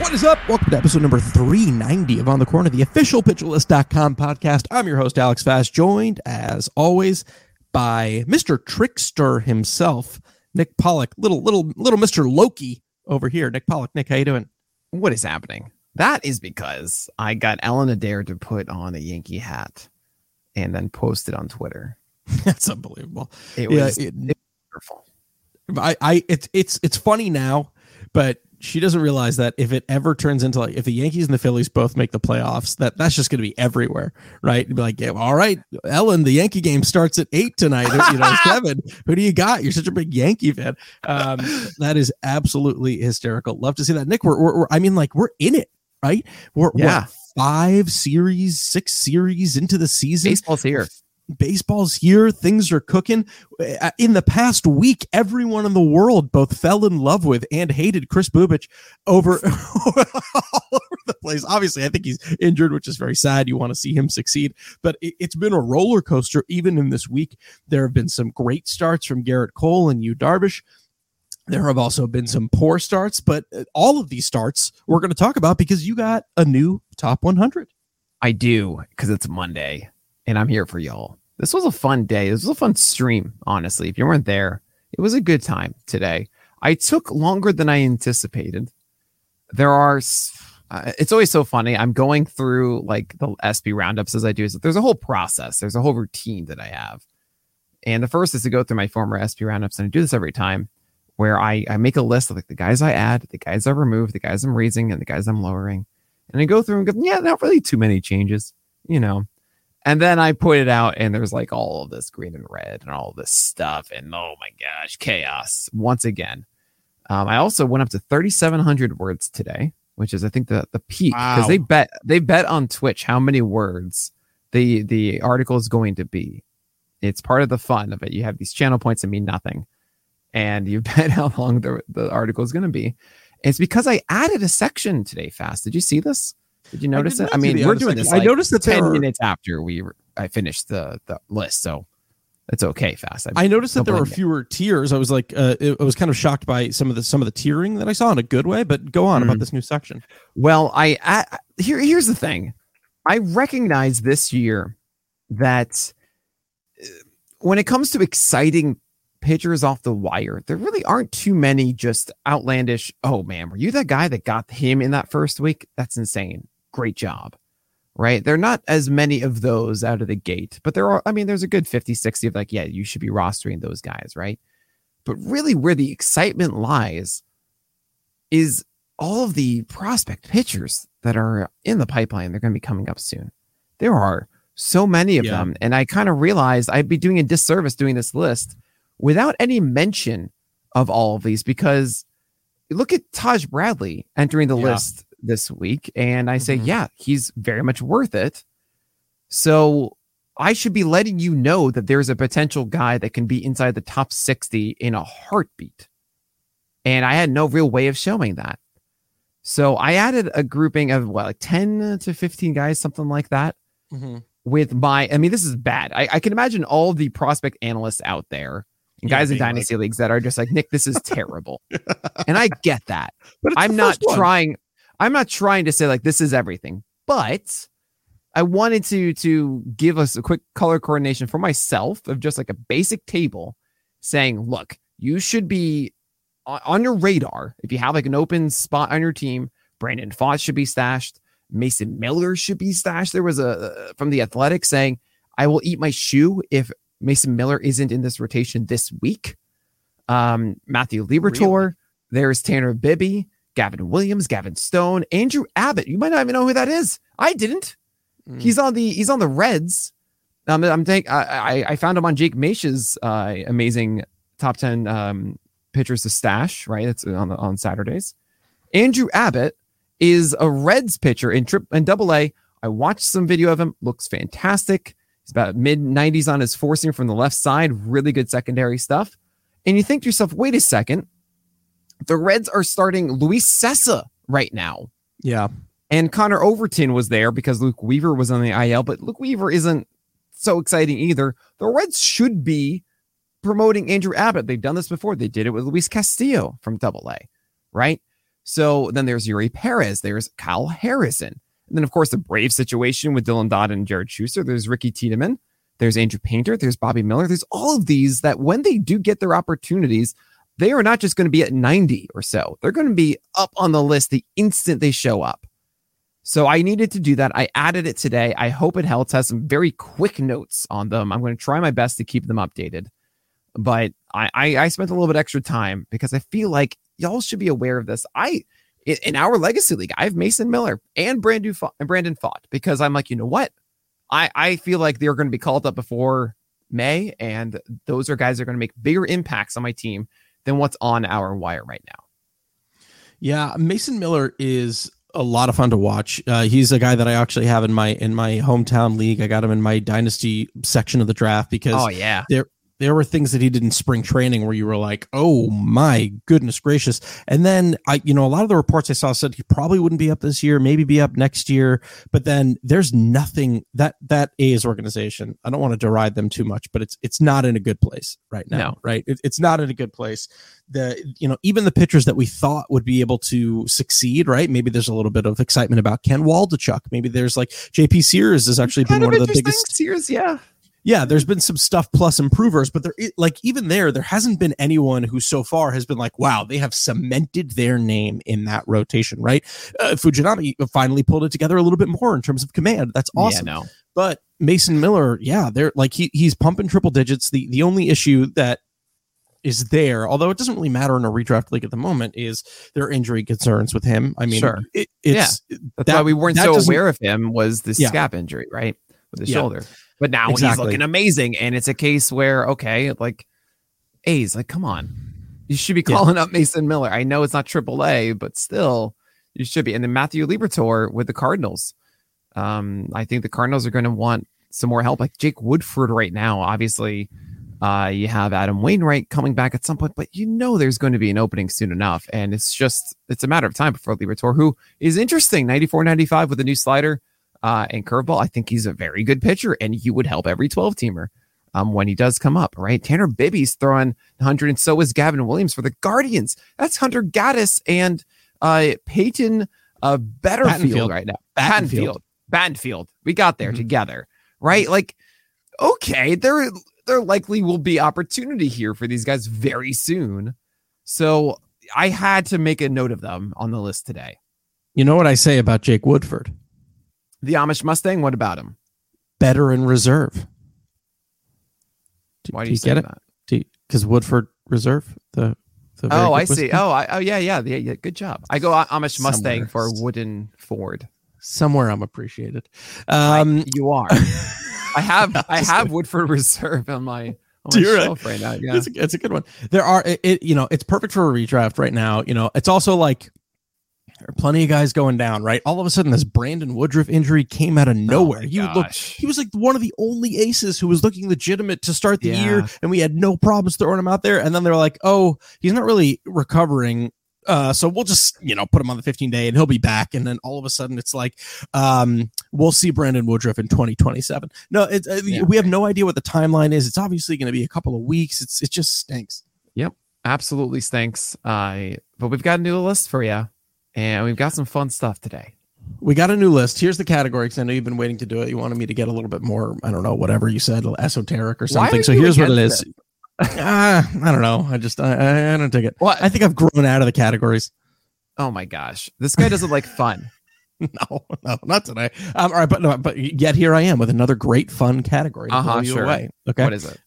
What is up? Welcome to episode number 390 of On the Corner, the official pitcherlist.com podcast. I'm your host, Alex Fass, joined, as always, by Mr. Trickster himself, Nick Pollock. Little Mr. Loki over here. Nick Pollock. Nick, how you doing? What is happening? That is because I got Ellen Adair to put on a Yankee hat and then post it on Twitter. That's unbelievable. It was wonderful. It's funny now, but she doesn't realize that if it ever turns into, like, if the Yankees and the Phillies both make the playoffs, that's just going to be everywhere, right? You'd be like, yeah, all right, Ellen, the Yankee game starts at 8 tonight. You know, Kevin, who do you got? You're such a big Yankee fan. That is absolutely hysterical. Love to see that, Nick. We're in it, right? We're 6 series into the season. Baseball's here. Things are cooking. In the past week, everyone in the world both fell in love with and hated Chris Bubich all over the place. Obviously, I think he's injured, which is very sad. You want to see him succeed, but it's been a roller coaster. Even in this week, there have been some great starts from Garrett Cole and Yu Darvish. There have also been some poor starts, but all of these starts we're going to talk about because you got a new top 100. I do, because it's Monday. And I'm here for y'all. This was a fun day. This was a fun stream, honestly. If you weren't there, it was a good time today. I took longer than I anticipated. It's always so funny. I'm going through, like, the SB roundups as I do. So there's a whole process. There's a whole routine that I have. And the first is to go through my former SB roundups. And I do this every time, where I make a list of, like, the guys I add, the guys I remove, the guys I'm raising, and the guys I'm lowering. And I go through and go, yeah, not really too many changes, you know. And then I put it out, and there's, like, all of this green and red and all this stuff. And oh my gosh, chaos once again. I also went up to 3,700 words today, which is, I think, the peak, because wow. they bet on Twitch how many words the article is going to be. It's part of the fun of it. You have these channel points that mean nothing, and you bet how long the article is going to be. It's because I added a section today. Fast. Did you see this? Did you notice it? I mean, we're doing this. I noticed that 10 minutes after I finished the list, so it's okay, Fast. I noticed that there were fewer tiers. I was like, I was kind of shocked by some of the tiering that I saw in a good way. But go on about this new section. Well, here's the thing. I recognize this year that when it comes to exciting pitchers off the wire, there really aren't too many just outlandish. Oh man, were you that guy that got him in that first week? That's insane. Great job, right? There are not as many of those out of the gate, but there are, I mean, there's a good 50-60 of, like, yeah, you should be rostering those guys, right? But really where the excitement lies is all of the prospect pitchers that are in the pipeline. They're going to be coming up soon. There are so many of them. And I kind of realized I'd be doing a disservice doing this list without any mention of all of these, because look at Taj Bradley entering the list this week. And I say, he's very much worth it. So I should be letting you know that there's a potential guy that can be inside the top 60 in a heartbeat. And I had no real way of showing that. So I added a grouping of 10 to 15 guys, something like that. Mm-hmm. With this is bad. I can imagine all the prospect analysts out there, guys in dynasty leagues that are just like, Nick, this is terrible. And I get that. But I'm not trying to say, like, this is everything, but I wanted to give us a quick color coordination for myself of just, like, a basic table saying, look, you should be on your radar. If you have, like, an open spot on your team, Brandon Foss should be stashed. Mason Miller should be stashed. There was a from The Athletic saying, I will eat my shoe if Mason Miller isn't in this rotation this week. Matthew Liberatore. Really? There's Tanner Bibee, Gavin Williams, Gavin Stone, Andrew Abbott. You might not even know who that is. I didn't. Mm. He's on the Reds. I found him on Jake Maish's amazing top 10 pitchers to stash, right? That's on Saturdays. Andrew Abbott is a Reds pitcher in Double A. I watched some video of him. Looks fantastic. He's about mid-90s on his forcing from the left side. Really good secondary stuff. And you think to yourself, wait a second. The Reds are starting Luis Castillo right now. Yeah. And Connor Overton was there because Luke Weaver was on the IL, but Luke Weaver isn't so exciting either. The Reds should be promoting Andrew Abbott. They've done this before. They did it with Luis Castillo from Double A, right? So then there's Yuri Perez. There's Kyle Harrison. And then, of course, the Brave situation with Dylan Dodd and Jared Schuster. There's Ricky Tiedemann. There's Andrew Painter. There's Bobby Miller. There's all of these that when they do get their opportunities, they are not just going to be at 90 or so. They're going to be up on the list the instant they show up. So I needed to do that. I added it today. I hope it helps. Has some very quick notes on them. I'm going to try my best to keep them updated. But I spent a little bit extra time because I feel like y'all should be aware of this. In our Legacy League, I have Mason Miller and Brandon Fought because I'm like, you know what? I feel like they're going to be called up before May, and those are guys that are going to make bigger impacts on my team than what's on our wire right now. Yeah, Mason Miller is a lot of fun to watch. He's a guy that I actually have in my hometown league. I got him in my dynasty section of the draft because there were things that he did in spring training where you were like, oh my goodness gracious. And then a lot of the reports I saw said he probably wouldn't be up this year, maybe be up next year, but then there's nothing that A's organization, I don't want to deride them too much, but it's not in a good place right now, right? It's not in a good place. Even the pitchers that we thought would be able to succeed, right? Maybe there's a little bit of excitement about Ken Waldichuk. Maybe there's like JP Sears has actually been one of the biggest Sears. Yeah. Yeah, there's been some stuff plus improvers, but there hasn't been anyone who so far has been like, wow, they have cemented their name in that rotation, right? Fujinami finally pulled it together a little bit more in terms of command. That's awesome. Yeah, no. But Mason Miller, yeah, they're like he's pumping triple digits. The only issue that is there, although it doesn't really matter in a redraft league at the moment, is there are injury concerns with him. I mean, sure. That's why we weren't so aware of him was the scap injury, right? With the shoulder. But now He's looking amazing, and it's a case where, okay, like, A's, like, come on. You should be calling up Mason Miller. I know it's not AAA, but still, you should be. And then Matthew Liberatore with the Cardinals. I think the Cardinals are going to want some more help. Like, Jake Woodford right now, obviously, you have Adam Wainwright coming back at some point, but there's going to be an opening soon enough, and it's a matter of time before Liberatore, who is interesting, 94-95 with a new slider. And curveball, I think he's a very good pitcher, and he would help every 12-teamer when he does come up, right? Tanner Bibee's throwing 100, and so is Gavin Williams for the Guardians. That's Hunter Gattis and Peyton Battenfield right now. Battenfield. We got there together, right? Like, okay, there likely will be opportunity here for these guys very soon. So I had to make a note of them on the list today. You know what I say about Jake Woodford? The Amish Mustang, what about him? Better in reserve. Why do you say that? Because Woodford Reserve. Oh, I see. Oh, yeah. Good job. I go Amish Mustang for Wooden Ford. Somewhere I'm appreciated. You are. I have Woodford Reserve on my. Right now. Yeah. It's a good one. There are it's perfect for a redraft right now. It's also like. There are plenty of guys going down, right? All of a sudden, this Brandon Woodruff injury came out of nowhere. He was like one of the only aces who was looking legitimate to start the year, and we had no problems throwing him out there. And then they're like, oh, he's not really recovering. So we'll just, put him on the 15-day and he'll be back. And then all of a sudden it's like, we'll see Brandon Woodruff in 2027. No, we have no idea what the timeline is. It's obviously going to be a couple of weeks. It just stinks. Yep. Absolutely stinks. But we've got a new list for you. And we've got some fun stuff today. We got a new list. Here's the category, because I know you've been waiting to do it. You wanted me to get a little bit more, I don't know, whatever you said, esoteric or something. So here's what it is. I don't know. I don't dig it. Well, I think I've grown out of the categories. Oh, my gosh. This guy doesn't like fun. No, not today. All right. But yet here I am with another great fun category. Blow you away. Okay. What is it?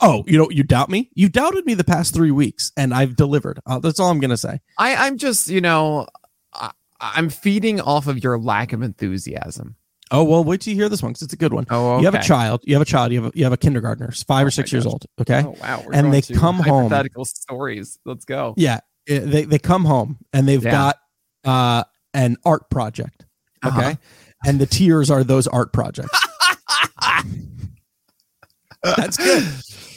oh, you know, you doubt me? You doubted me the past 3 weeks, and I've delivered. That's all I'm going to say. I'm just, you know, I'm feeding off of your lack of enthusiasm. Oh, well, wait till you hear this one, because it's a good one. Oh, okay. You have a child. You have a kindergartner, 5 or 6 years old. Okay. Oh, wow. We're and they come home. Hypothetical stories. Let's go. Yeah. They come home, and they've got an art project. Okay. Uh-huh. And the tears are those art projects. That's good.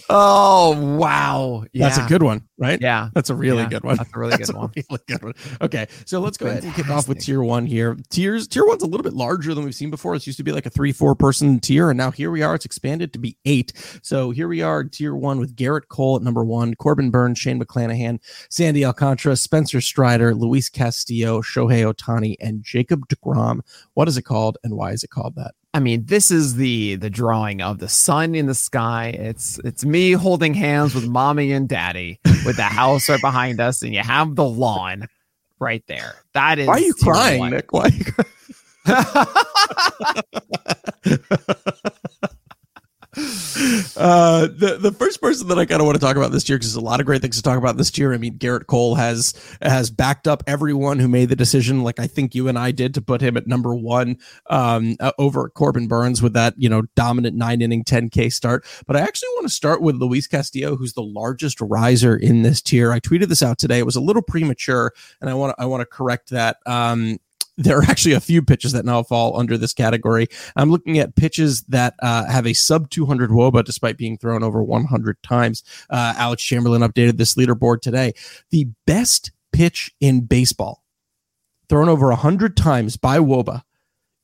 Oh, wow. Yeah. That's a good one, right? Yeah. That's a really good one. That's a really good one. Really good one. Okay. So let's go ahead and kick off with tier one here. Tier one's a little bit larger than we've seen before. This used to be like a 3-4 person tier. And now here we are. It's expanded to be 8. So here we are, tier one, with Garrett Cole at number 1, Corbin Burns, Shane McClanahan, Sandy Alcantara, Spencer Strider, Luis Castillo, Shohei Ohtani, and Jacob DeGrom. What is it called, and why is it called that? I mean, this is the drawing of the sun in the sky. It's me holding hands with mommy and daddy with the house right behind us, and you have the lawn right there. That is. Why are you crying, Nick? Why? The first person that I kind of want to talk about this year, because there's a lot of great things to talk about this year. I mean, Garrett Cole has backed up everyone who made the decision, like I think you and I did, to put him at number 1 over Corbin Burns with that, you know, dominant 9-inning 10K start. But I actually want to start with Luis Castillo, who's the largest riser in this tier. I tweeted this out today. It was a little premature, and I want to correct that. There are actually a few pitches that now fall under this category. I'm looking at pitches that have a sub 200 WOBA despite being thrown over 100 times. Alex Chamberlain updated this leaderboard today. The best pitch in baseball, thrown over 100 times by WOBA,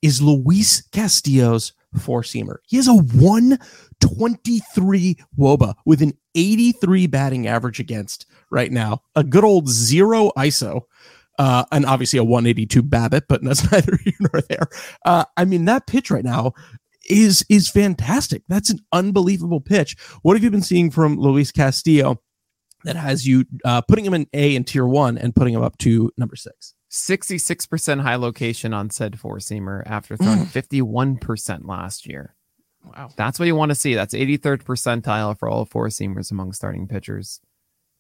is Luis Castillo's 4-seamer. He has a 123 WOBA with an 83 batting average against right now. A good old 0 ISO. And obviously a 182 BABIP, but that's neither here nor there. I mean, that pitch right now is fantastic. That's an unbelievable pitch. What have you been seeing from Luis Castillo that has you putting him in A in tier one and putting him up to number 6? 66% high location on said 4-seamer after throwing 51% last year. Wow. That's what you want to see. That's 83rd percentile for all 4-seamers among starting pitchers.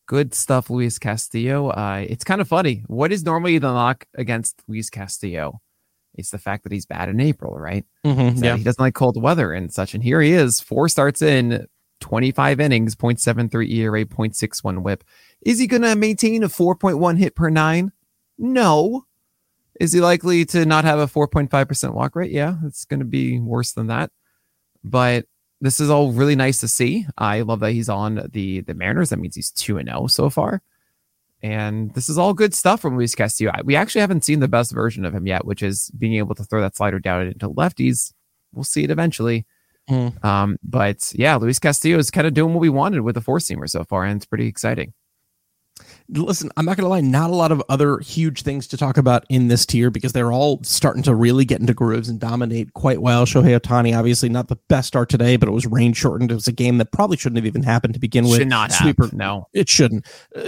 Good stuff, Luis Castillo. It's kind of funny. What is normally the knock against Luis Castillo? It's the fact that he's bad in April, right? Mm-hmm, so he doesn't like cold weather and such. And here he is, 4 starts in, 25 innings, 0.73 ERA, 0.61 WHIP. Is he going to maintain a 4.1 hit per 9? No. Is he likely to not have a 4.5% walk rate? Yeah, it's going to be worse than that. But this is all really nice to see. I love that he's on the Mariners. That means he's 2-0 so far. And this is all good stuff from Luis Castillo. We actually haven't seen the best version of him yet, which is being able to throw that slider down into lefties. We'll see it eventually. Mm. But yeah, Luis Castillo is kind of doing what we wanted with the 4-seamer so far, and it's pretty exciting. Listen, I'm not going to lie, not a lot of other huge things to talk about in this tier because they're all starting to really get into grooves and dominate quite well. Shohei Ohtani, obviously not the best start today, but it was rain shortened. It was a game that probably shouldn't have even happened to begin with. Should not Sweeper, have. No, it shouldn't.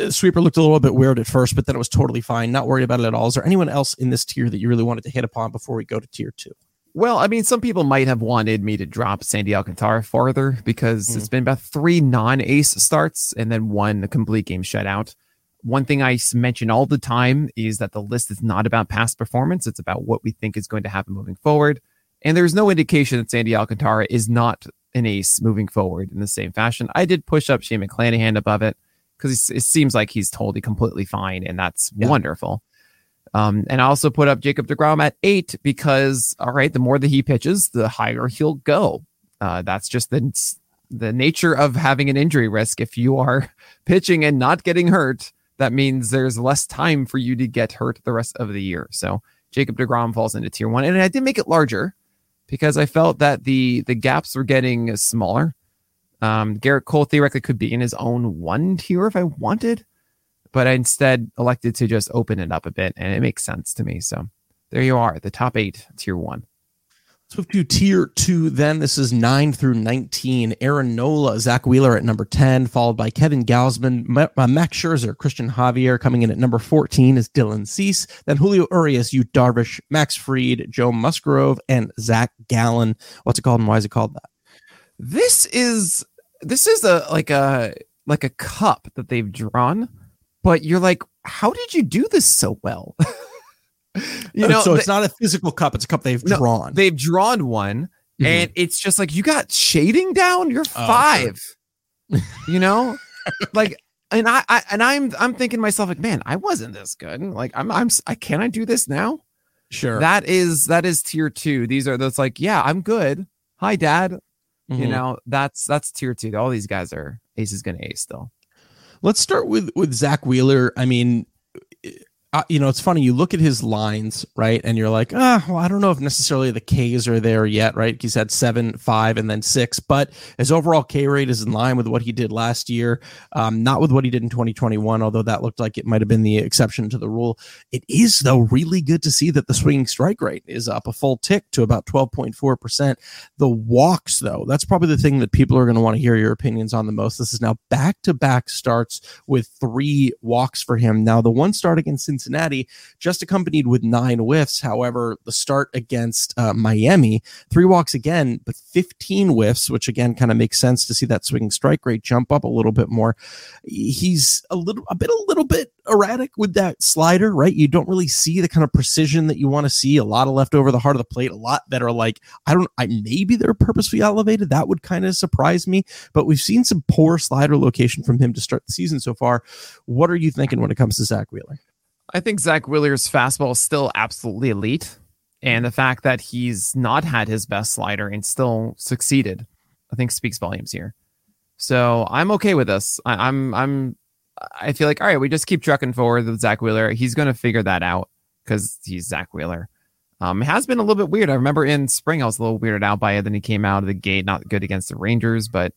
Sweeper looked a little bit weird at first, but then it was totally fine. Not worried about it at all. Is there anyone else in this tier that you really wanted to hit upon before we go to tier 2? Well, I mean, some people might have wanted me to drop Sandy Alcantara farther because it's been about 3 non-ace starts and then 1 complete game shutout. One thing I mention all the time is that the list is not about past performance. It's about what we think is going to happen moving forward. And there's no indication that Sandy Alcantara is not an ace moving forward in the same fashion. I did push up Shane McClanahan above it because it seems like he's totally completely fine, and that's wonderful. And I also put up Jacob DeGrom at 8 because, all right, the more that he pitches, the higher he'll go. That's just the nature of having an injury risk. If you are pitching and not getting hurt, that means there's less time for you to get hurt the rest of the year. So Jacob DeGrom falls into tier 1. And I did make it larger because I felt that the gaps were getting smaller. Garrett Cole theoretically could be in his own 1 tier if I wanted, but I instead elected to just open it up a bit, and it makes sense to me. So there you are, the top 8, tier 1. Let's move to tier 2 then. This is 9 through 19. Aaron Nola, Zach Wheeler at number 10, followed by Kevin Gausman, Max Scherzer, Cristian Javier. Coming in at number 14 is Dylan Cease. Then Julio Urias, Yu Darvish, Max Fried, Joe Musgrove, and Zach Gallen. What's it called, and why is it called that? This is this is like a cup that they've drawn, but you're like, how did you do this so well? You know, so it's not a physical cup, it's a cup they've drawn. They've drawn one, mm-hmm. and it's just like, you got shading down, you're 5. Sure. You know? Like, and I'm thinking to myself, like, man, I wasn't this good. Like, I can I do this now? Sure. That is tier 2. These are those like, yeah, I'm good. Hi, Dad. Mm-hmm. You know, that's tier 2. All these guys are aces gonna ace still. Let's start with Zach Wheeler. I mean, you know, it's funny. You look at his lines, right? And you're like, well, I don't know if necessarily the Ks are there yet, right? He's had 7, 5, and then 6, but his overall K rate is in line with what he did last year. Not with what he did in 2021, although that looked like it might've been the exception to the rule. It is though really good to see that the swinging strike rate is up a full tick to about 12.4%. The walks though, that's probably the thing that people are going to want to hear your opinions on the most. This is now back-to-back starts with 3 walks for him. Now the one start against Cincinnati just accompanied with 9 whiffs. However, the start against Miami, 3 walks again, but 15 whiffs, which again kind of makes sense to see that swinging strike rate jump up a little bit more. He's a little bit erratic with that slider, right? You don't really see the kind of precision that you want to see. A lot of left over the heart of the plate, a lot that are like, maybe they're purposefully elevated. That would kind of surprise me, but we've seen some poor slider location from him to start the season so far. What are you thinking when it comes to Zach Wheeler? I think Zach Wheeler's fastball is still absolutely elite, and the fact that he's not had his best slider and still succeeded, I think speaks volumes here. So I'm okay with this. I feel like, all right, we just keep trucking forward with Zach Wheeler. He's going to figure that out because he's Zach Wheeler. It has been a little bit weird. I remember in spring, I was a little weirded out by it. Then he came out of the gate, not good against the Rangers, but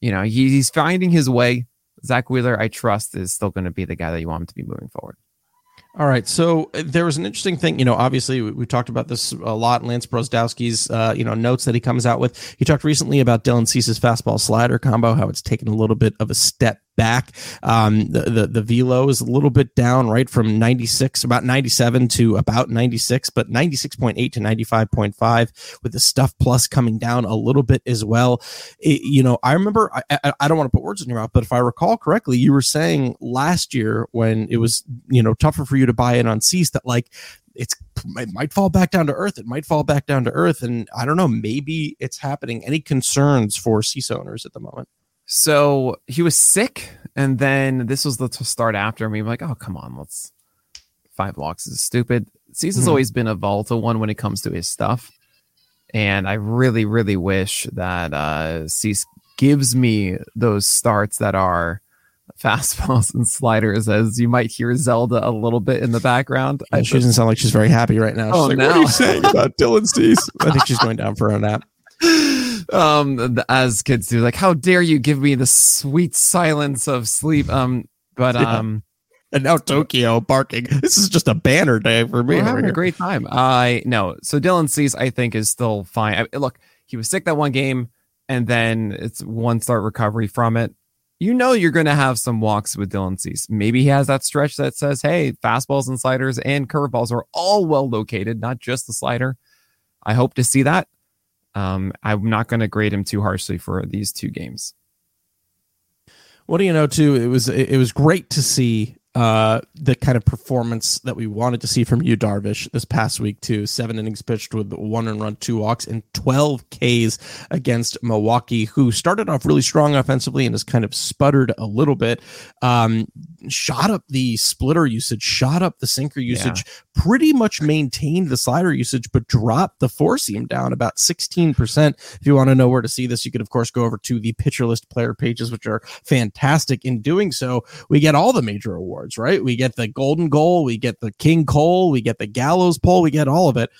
you know, he's finding his way. Zach Wheeler, I trust, is still going to be the guy that you want him to be moving forward. All right. So there was an interesting thing, you know, obviously we talked about this a lot. Lance Brozdowski's, you know, notes that he comes out with. He talked recently about Dylan Cease's fastball slider combo, how it's taken a little bit of a step back. The velo is a little bit down, right, from 96, about 97 to about 96, but 96.8 to 95.5, with the stuff plus coming down a little bit as well. It, you know, I remember, I don't want to put words in your mouth, but if I recall correctly, you were saying last year when it was, you know, tougher for you to buy in on Cease that like, it might fall back down to earth. It might fall back down to earth. And I don't know, maybe it's happening. Any concerns for Cease owners at the moment? So he was sick, and then this was the start after, and we were like, oh, come on, 5 walks is stupid. Cease has always been a volatile one when it comes to his stuff, and I really, really wish that Cease gives me those starts that are fastballs and sliders, as you might hear Zelda a little bit in the background. And she doesn't sound like she's very happy right now. Oh, she's like, no. What are you saying about Dylan Cease? I think she's going down for a nap. As kids do, like, how dare you give me the sweet silence of sleep? And now Tokyo barking. This is just a banner day for me. We're having a great time. I know. So Dylan Cease, I think, is still fine. Look, he was sick that one game, and then it's one start recovery from it. You know, you're going to have some walks with Dylan Cease. Maybe he has that stretch that says, hey, fastballs and sliders and curveballs are all well located, not just the slider. I hope to see that. I'm not going to grade him too harshly for these 2 games. What do you know, too? It was great to see the kind of performance that we wanted to see from Yu Darvish this past week, too. 7 innings pitched with 1 run, 2 walks, and 12 Ks against Milwaukee, who started off really strong offensively and has kind of sputtered a little bit. Shot up the splitter usage, shot up the sinker usage, yeah. Pretty much maintained the slider usage, but dropped the four-seam down about 16%. If you want to know where to see this, you could, of course, go over to the pitcher list player pages, which are fantastic. In doing so, we get all the major awards, right? We get the Golden Goal, we get the King Cole, we get the Gallows Pole, we get all of it.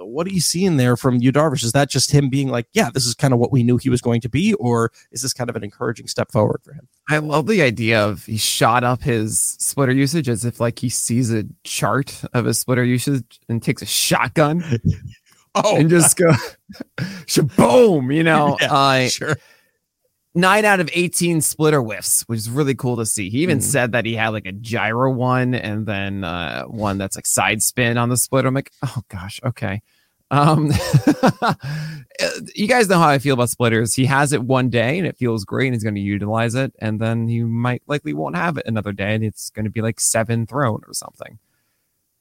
What are you seeing there from Yu Darvish? Is that just him being like, yeah, this is kind of what we knew he was going to be, or is this kind of an encouraging step forward for him? I love the idea of he shot up his splitter usage as if like he sees a chart of his splitter usage and takes a shotgun and just go shaboom, you know. Yeah, 9 out of 18 splitter whiffs, which is really cool to see. He even said that he had like a gyro one and then one that's like side spin on the splitter. I'm like, oh gosh, okay. You guys know how I feel about splitters. He has it one day and it feels great and he's going to utilize it, and then he might likely won't have it another day and it's going to be like seven thrown or something.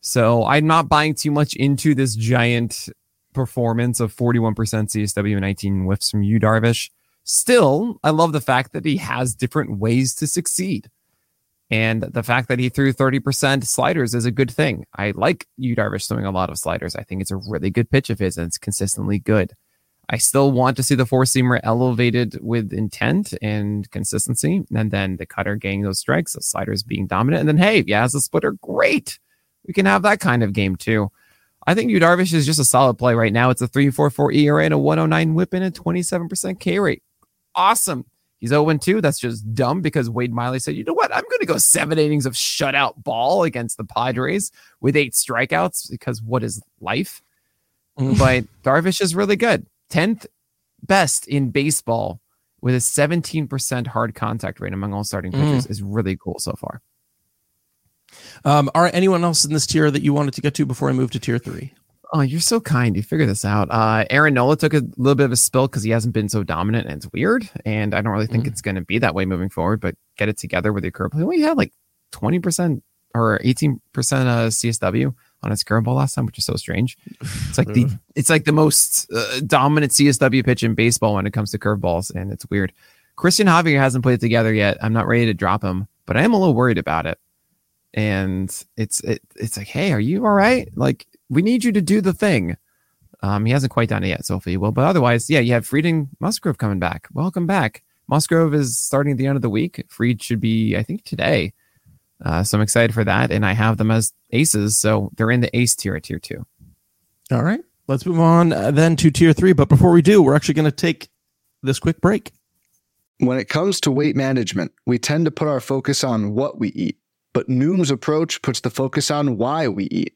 So I'm not buying too much into this giant performance of 41% CSW and 19 whiffs from Yu Darvish. Still, I love the fact that he has different ways to succeed. And the fact that he threw 30% sliders is a good thing. I like Yu Darvish throwing a lot of sliders. I think it's a really good pitch of his, and it's consistently good. I still want to see the four-seamer elevated with intent and consistency, and then the cutter getting those strikes, the sliders being dominant, and then, hey, yeah, as a splitter, great. We can have that kind of game, too. I think Yu Darvish is just a solid play right now. It's a 3.44 ERA and a 109 whip and a 27% K rate. Awesome. He's 0-2. That's just dumb because Wade Miley said, you know what? I'm going to go 7 innings of shutout ball against the Padres with 8 strikeouts because what is life? But Darvish is really good. 10th best in baseball with a 17% hard contact rate among all starting pitchers is really cool so far. All right. Anyone else in this tier that you wanted to get to before I move to tier 3? Oh, you're so kind. You figure this out. Aaron Nola took a little bit of a spill because he hasn't been so dominant, and it's weird. And I don't really think it's going to be that way moving forward, but get it together with your curveball. He only had like 20% or 18% CSW on his curveball last time, which is so strange. It's like the most dominant CSW pitch in baseball when it comes to curveballs, and it's weird. Cristian Javier hasn't played together yet. I'm not ready to drop him, but I am a little worried about it. And it's like, hey, are you all right? Like, we need you to do the thing. He hasn't quite done it yet, so hopefully he will. But otherwise, yeah, you have Fried and Musgrove coming back. Welcome back. Musgrove is starting at the end of the week. Fried should be, I think, today. So I'm excited for that. And I have them as aces, so they're in the ace tier at tier 2. All right. Let's move on then to tier 3. But before we do, we're actually going to take this quick break. When it comes to weight management, we tend to put our focus on what we eat. But Noom's approach puts the focus on why we eat.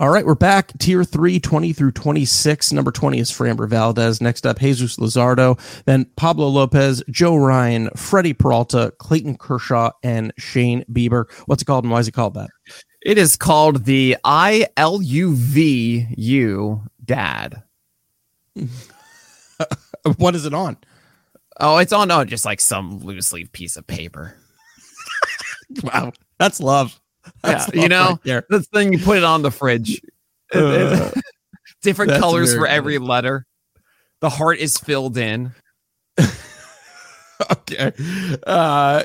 All right, we're back. Tier 3, 20 through 26. Number 20 is Framber Valdez. Next up, Jesús Luzardo. Then Pablo Lopez, Joe Ryan, Freddie Peralta, Clayton Kershaw, and Shane Bieber. What's it called and why is it called that? It is called the ILUVU Dad. What is it on? Oh, it's on just like some loose leaf piece of paper. Wow, that's love. That's you know, right, the thing, you put it on the fridge. Different colors for every letter. The heart is filled in. Okay. All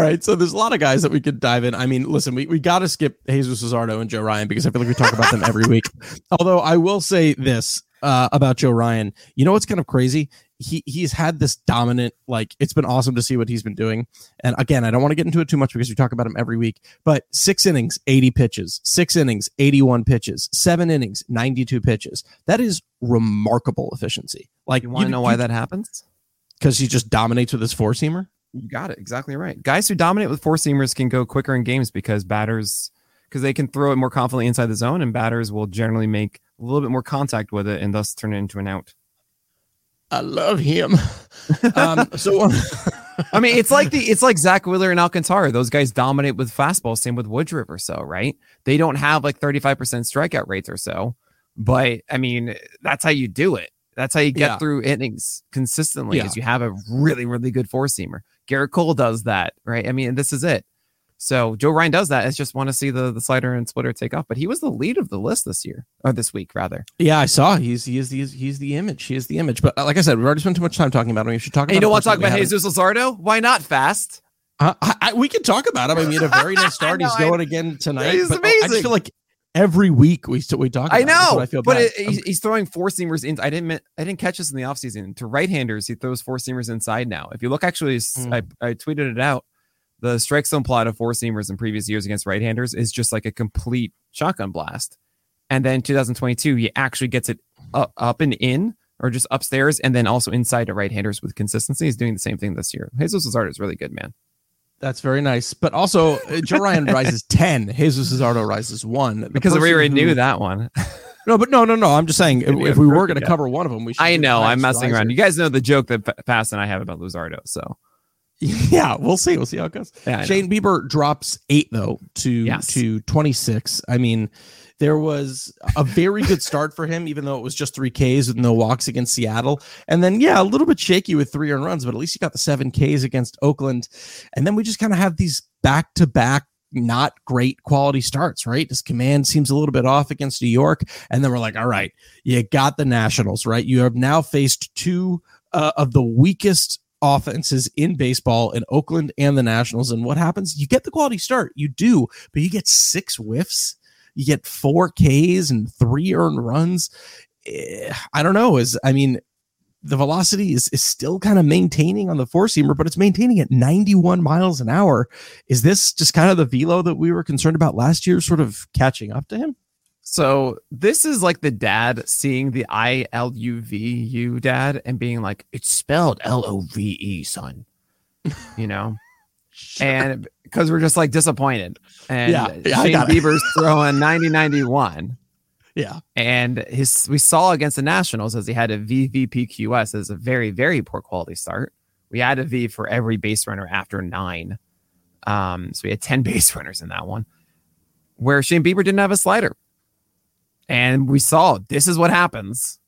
right. So there's a lot of guys that we could dive in. I mean, listen, we got to skip Jesús Luzardo and Joe Ryan because I feel like we talk about them every week. Although I will say this about Joe Ryan. You know what's kind of crazy? He's had this dominant, like, it's been awesome to see what he's been doing. And again, I don't want to get into it too much because we talk about him every week, but 6 innings, 80 pitches, 6 innings, 81 pitches, 7 innings, 92 pitches. That is remarkable efficiency. Like, you want to know why that happens? Because he just dominates with his four-seamer. You got it. Exactly right. Guys who dominate with four-seamers can go quicker in games because they can throw it more confidently inside the zone, and batters will generally make a little bit more contact with it and thus turn it into an out. I love him. I mean, it's like Zach Wheeler and Alcantara. Those guys dominate with fastballs. Same with Woodruff or so, right? They don't have like 35% strikeout rates or so, but I mean, that's how you do it. That's how you get through innings consistently, is you have a really, really good four-seamer. Garrett Cole does that, right? I mean, this is it. So Joe Ryan does that. I just want to see the slider and splitter take off. But he was the lead of the list this year, or this week rather. Yeah, I saw he's the image. He is the image. But like I said, we've already spent too much time talking about him. You should talk. About, you don't want to talk about Jesús Luzardo? Why not fast? We can talk about him. I mean, he had a very nice start. He's going again tonight. He's amazing. I just feel like every week we talk about it. I know, I feel bad. He's throwing four seamers in. I didn't catch this in the offseason. To right-handers, he throws four seamers inside now. If you look, actually, I tweeted it out. The strike zone plot of four seamers in previous years against right-handers is just like a complete shotgun blast. And then 2022, he actually gets it up and in, or just upstairs, and then also inside to right-handers with consistency. He's doing the same thing this year. Jesús Luzardo is really good, man. That's very nice. But also, Joe Ryan rises 10. Jesús Luzardo rises 1. Because we already knew that one. No. I'm just saying, if we were going to cover one of them, we should. I know. I'm messing around. You guys know the joke that Pass and I have about Luzardo, so... Yeah, we'll see. We'll see how it goes. Yeah, Shane Bieber drops 8, though, to 26. I mean, there was a very good start for him, even though it was just 3 Ks with no walks against Seattle. And then, yeah, a little bit shaky with 3 earned runs, but at least he got the 7 Ks against Oakland. And then we just kind of have these back-to-back, not great quality starts, right? His command seems a little bit off against New York. And then we're like, all right, you got the Nationals, right? You have now faced two of the weakest offenses in baseball in Oakland and the Nationals. And what happens? You get the quality start. You do, but you get 6 whiffs. You get 4 Ks and 3 earned runs. I don't know. The velocity is still kind of maintaining on the four-seamer, but it's maintaining at 91 miles an hour. Is this just kind of the velo that we were concerned about last year sort of catching up to him? So this is like the dad seeing the ILUVU dad and being like, it's spelled LOVE, son, you know, and because we're just like disappointed. And yeah, Shane Bieber's throwing 90-91. Yeah. And we saw against the Nationals as he had a VVPQS as a very, very poor quality start. We had a V for every base runner after 9. So we had 10 base runners in that one where Shane Bieber didn't have a slider. And we saw this is what happens,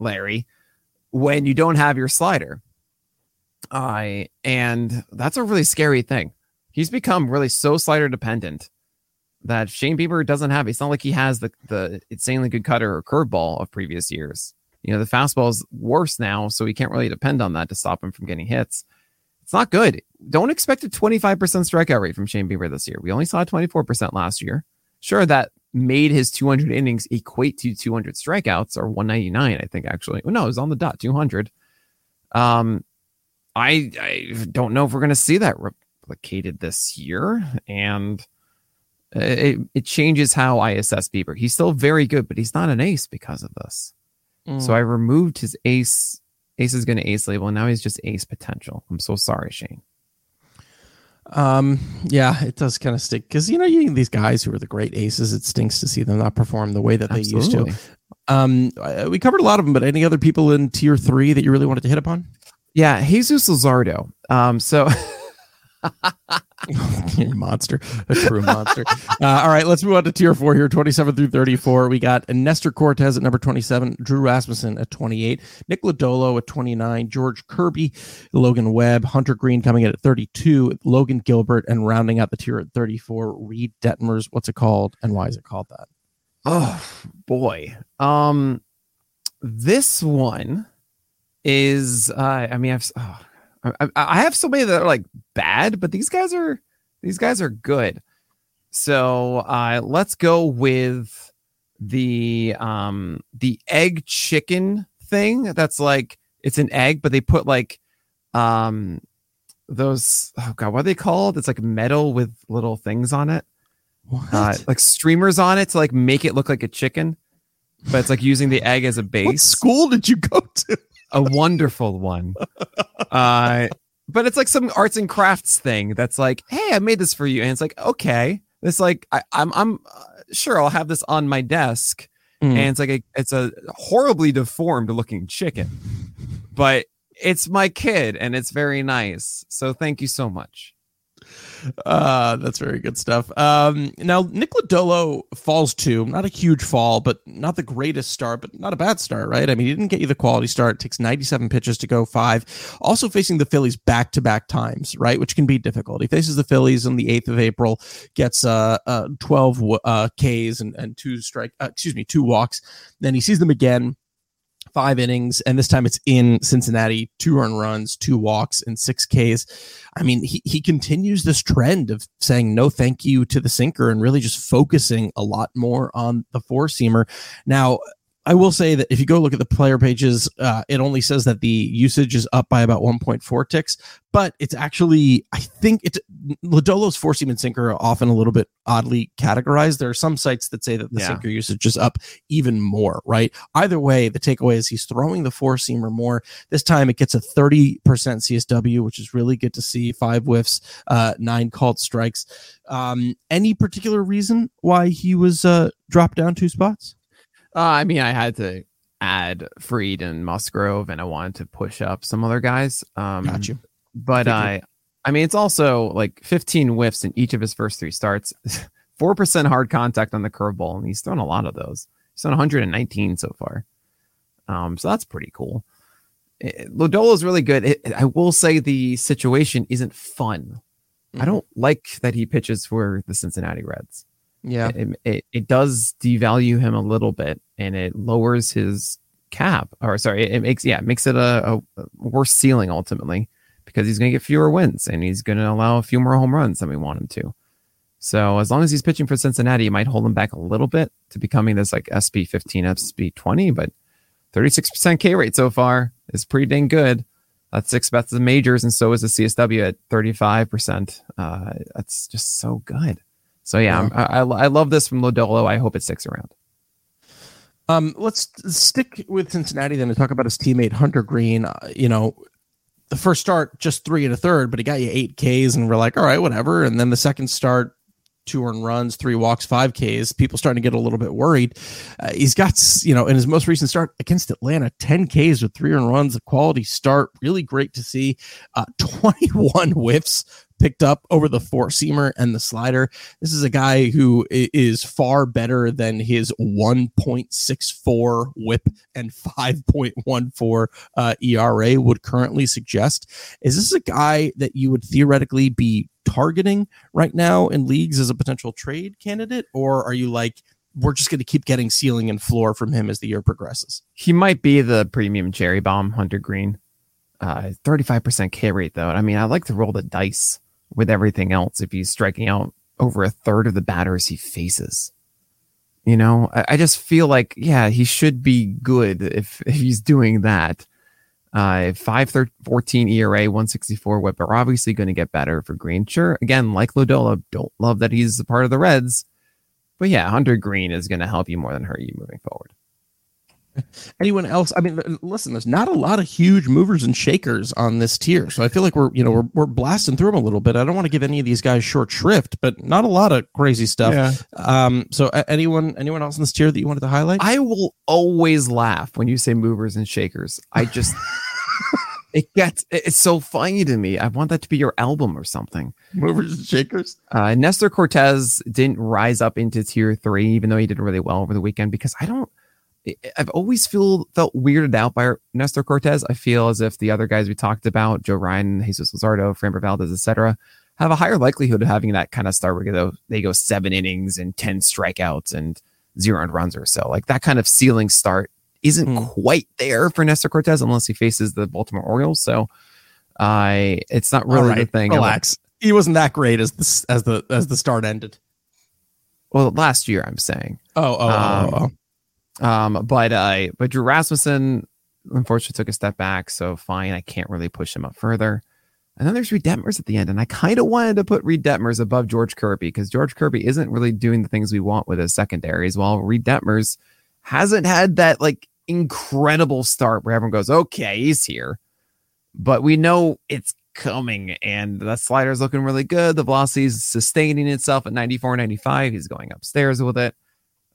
Larry, when you don't have your slider. And that's a really scary thing. He's become really so slider dependent that Shane Bieber doesn't have. It's not like he has the insanely good cutter or curveball of previous years. You know, the fastball is worse now, so he can't really depend on that to stop him from getting hits. It's not good. Don't expect a 25% strikeout rate from Shane Bieber this year. We only saw 24% last year. Sure, that made his 200 innings equate to 200 strikeouts, or 199, I think, actually. No, it was on the dot, 200. I don't know if we're going to see that replicated this year, and it changes how I assess Bieber. He's still very good, but he's not an ace because of this. So I removed his ace is going to ace label, and now he's just ace potential. I'm so sorry, Shane. Yeah, it does kind of stick because, you know, you need these guys who are the great aces. It stinks to see them not perform the way that they used to. We covered a lot of them, but any other people in tier 3 that you really wanted to hit upon? Yeah, Jesús Luzardo. Monster, a true monster. All right, let's move on to tier 4 here, 27 through 34. We got Nestor Cortes at number 27, Drew Rasmussen at 28, Nick Lodolo at 29, George Kirby, Logan Webb, Hunter Green coming in at 32, Logan Gilbert, and rounding out the tier at 34, Reed Detmers. What's it called, and why is it called that? Oh boy, this one is I have so many that are like bad, but these guys are good. So let's go with the egg chicken thing. That's like, it's an egg, but they put like those, oh God, what are they called? It's like metal with little things on it. What? Like streamers on it to like make it look like a chicken, but it's like using the egg as a base. What school did you go to? A wonderful one. But it's like some arts and crafts thing that's like, hey, I made this for you. And it's like, okay. It's like, I'm sure I'll have this on my desk. And it's like, it's a horribly deformed looking chicken, but it's my kid and it's very nice. So thank you so much. That's very good stuff. Now, Nick Lodolo falls to, not a huge fall, but not the greatest start, but not a bad start, right? I mean, he didn't get you the quality start. It takes 97 pitches to go 5. Also facing the Phillies back-to-back times, right, which can be difficult. He faces the Phillies on the 8th of April, gets 12 Ks and two walks. Then he sees them again. 5 innings, and this time it's in Cincinnati, 2 earned runs, 2 walks, and 6 Ks. I mean, he continues this trend of saying no thank you to the sinker and really just focusing a lot more on the four-seamer. Now, I will say that if you go look at the player pages, it only says that the usage is up by about 1.4 ticks, but it's actually, I think it's Lodolo's four-seam and sinker are often a little bit oddly categorized. There are some sites that say that the sinker usage is up even more, right? Either way, the takeaway is he's throwing the four-seamer more. This time it gets a 30% CSW, which is really good to see. 5 whiffs, 9 called strikes. Any particular reason why he was dropped down 2 spots? I mean, I had to add Fried and Musgrove, and I wanted to push up some other guys. Gotcha. But I mean, it's also like 15 whiffs in each of his first 3 starts, 4% hard contact on the curveball, and he's thrown a lot of those. He's thrown 119 so far. So that's pretty cool. Lodolo is really good. I will say the situation isn't fun. Mm-hmm. I don't like that he pitches for the Cincinnati Reds. Yeah, it does devalue him a little bit, and it lowers his cap, or sorry, it makes it a worse ceiling ultimately, because he's going to get fewer wins and he's going to allow a few more home runs than we want him to. So as long as he's pitching for Cincinnati, it might hold him back a little bit to becoming this like SP15, SP20, but 36% K rate so far is pretty dang good. That's 6 best of the majors, and so is the CSW at 35%. That's just so good. So, yeah, I love this from Lodolo. I hope it sticks around. Let's stick with Cincinnati then to talk about his teammate, Hunter Green. The first start, just 3 1/3, but he got you 8 Ks, and we're like, all right, whatever. And then the second start, 2 earned runs, 3 walks, 5 Ks. People starting to get a little bit worried. He's got, in his most recent start against Atlanta, 10 Ks with 3 earned runs, a quality start. Really great to see. 21 whiffs picked up over the four-seamer and the slider. This is a guy who is far better than his 1.64 whip and 5.14 ERA would currently suggest. Is this a guy that you would theoretically be targeting right now in leagues as a potential trade candidate? Or are you like, we're just going to keep getting ceiling and floor from him as the year progresses? He might be the premium cherry bomb, Hunter Green. 35% K rate, though. I mean, I like to roll the dice with everything else if he's striking out over 1/3 of the batters he faces. I just feel like, he should be good if he's doing that. 5.14 ERA, 1.64 whip are obviously going to get better for Green. Sure, again, like Lodolo, don't love that he's a part of the Reds. But yeah, Hunter Green is going to help you more than hurt you moving forward. Anyone else? I mean, listen, there's not a lot of huge movers and shakers on this tier, so I feel like we're blasting through them a little bit. I don't want to give any of these guys short shrift, but not a lot of crazy stuff. So anyone else in this tier that you wanted to highlight? I will always laugh when you say movers and shakers. I just it's so funny to me. I want that to be your album or something. Movers and shakers. Nestor Cortes didn't rise up into tier 3, even though he did really well over the weekend, because I've always felt weirded out by Nestor Cortes. I feel as if the other guys we talked about, Joe Ryan, Jesús Luzardo, Framber Valdez, etc., have a higher likelihood of having that kind of start where they go 7 innings and 10 strikeouts and 0 earned runs or so. Like that kind of ceiling start isn't quite there for Nestor Cortes unless he faces the Baltimore Orioles. So it's not really the thing. Relax. He wasn't that great as the start ended. Well, last year, I'm saying. But Drew Rasmussen unfortunately took a step back, so fine, I can't really push him up further. And then there's Reed Detmers at the end, and I kind of wanted to put Reed Detmers above George Kirby because George Kirby isn't really doing the things we want with his secondaries, while Reed Detmers hasn't had that like incredible start where everyone goes, okay, he's here, but we know it's coming, and that slider is looking really good. The velocity is sustaining itself at 94-95. He's going upstairs with it.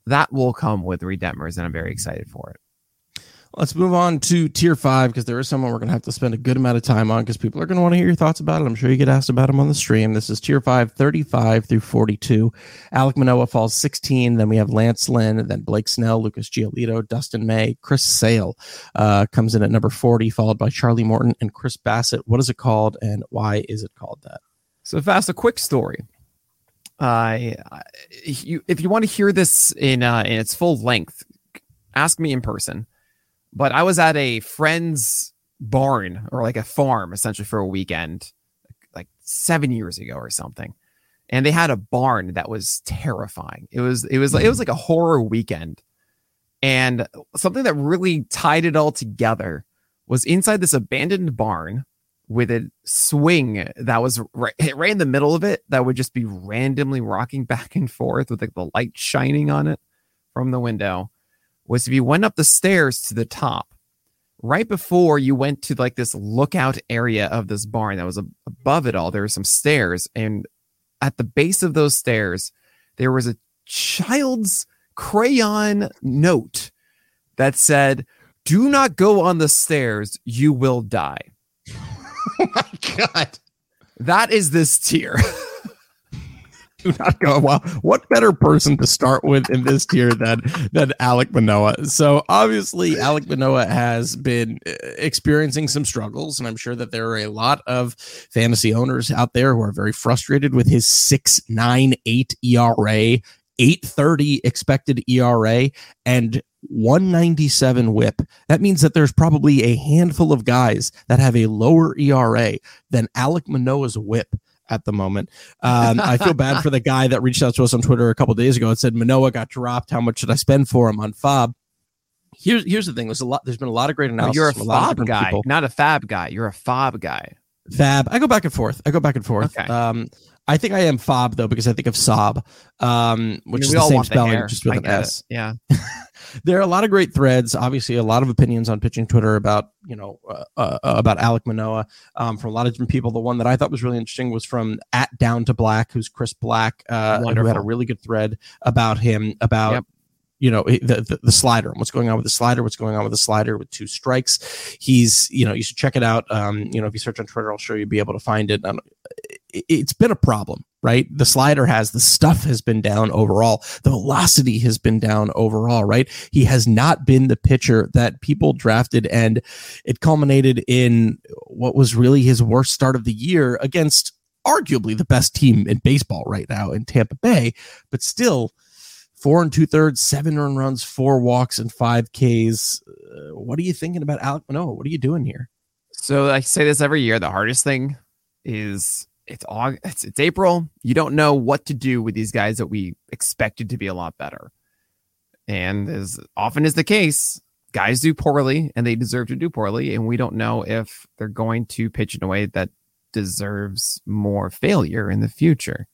That will come with Reed Detmers, and I'm very excited for it. Let's move on to Tier 5, because there is someone we're going to have to spend a good amount of time on, because people are going to want to hear your thoughts about it. I'm sure you get asked about him on the stream. This is Tier 5, 35 through 42. Alek Manoah falls 16. Then we have Lance Lynn, and then Blake Snell, Lucas Giolito, Dustin May, Chris Sale comes in at number 40, followed by Charlie Morton and Chris Bassett. What is it called, and why is it called that? So, Fast, a quick story. If you want to hear this in its full length, ask me in person. But I was at a friend's barn, or like a farm, essentially, for a weekend, like 7 years ago or something. And they had a barn that was terrifying. It was like a horror weekend. And something that really tied it all together was inside this abandoned barn with a swing that was right in the middle of it, that would just be randomly rocking back and forth with like the light shining on it from the window. Was if you went up the stairs to the top, right before you went to like this lookout area of this barn that was above it all, there were some stairs. And at the base of those stairs, there was a child's crayon note that said, "Do not go on the stairs. You will die." Oh my God. That is this tier. Do not go. Well, what better person to start with in this tier than Alek Manoah? So obviously Alek Manoah has been experiencing some struggles, and I'm sure that there are a lot of fantasy owners out there who are very frustrated with his 6.98 ERA, 8.30 expected ERA, and 197 whip. That means that there's probably a handful of guys that have a lower ERA than Alek Manoah's whip at the moment. I feel bad for the guy that reached out to us on Twitter a couple of days ago and said, "Manoah got dropped. How much should I spend for him on FOB?" Here's the thing. There's been a lot of great analysis. You're a FOB guy, not a FAB guy. You're a FOB guy. FAB. I go back and forth. Okay. I think I am FOB though, because I think of Sob, which is the same spelling, just with an S. Yeah. There are a lot of great threads, obviously a lot of opinions on pitching Twitter about, about Alek Manoah from a lot of different people. The one that I thought was really interesting was from @DownToBlack, who's Chris Black, who had a really good thread about him, about, the slider, and what's going on with the slider with two strikes. He's, you should check it out. If you search on Twitter, I'll sure you'll be able to find it. It's been a problem, right? The slider the stuff has been down overall. The velocity has been down overall, right? He has not been the pitcher that people drafted, and it culminated in what was really his worst start of the year against arguably the best team in baseball right now in Tampa Bay, but still 4 2/3, 7 earned runs, 4 walks, and 5 Ks. What are you thinking about Alek Manoah? What are you doing here? So I say this every year. The hardest thing is it's August, it's April. You don't know what to do with these guys that we expected to be a lot better. And as often is the case, guys do poorly, and they deserve to do poorly. And we don't know if they're going to pitch in a way that deserves more failure in the future.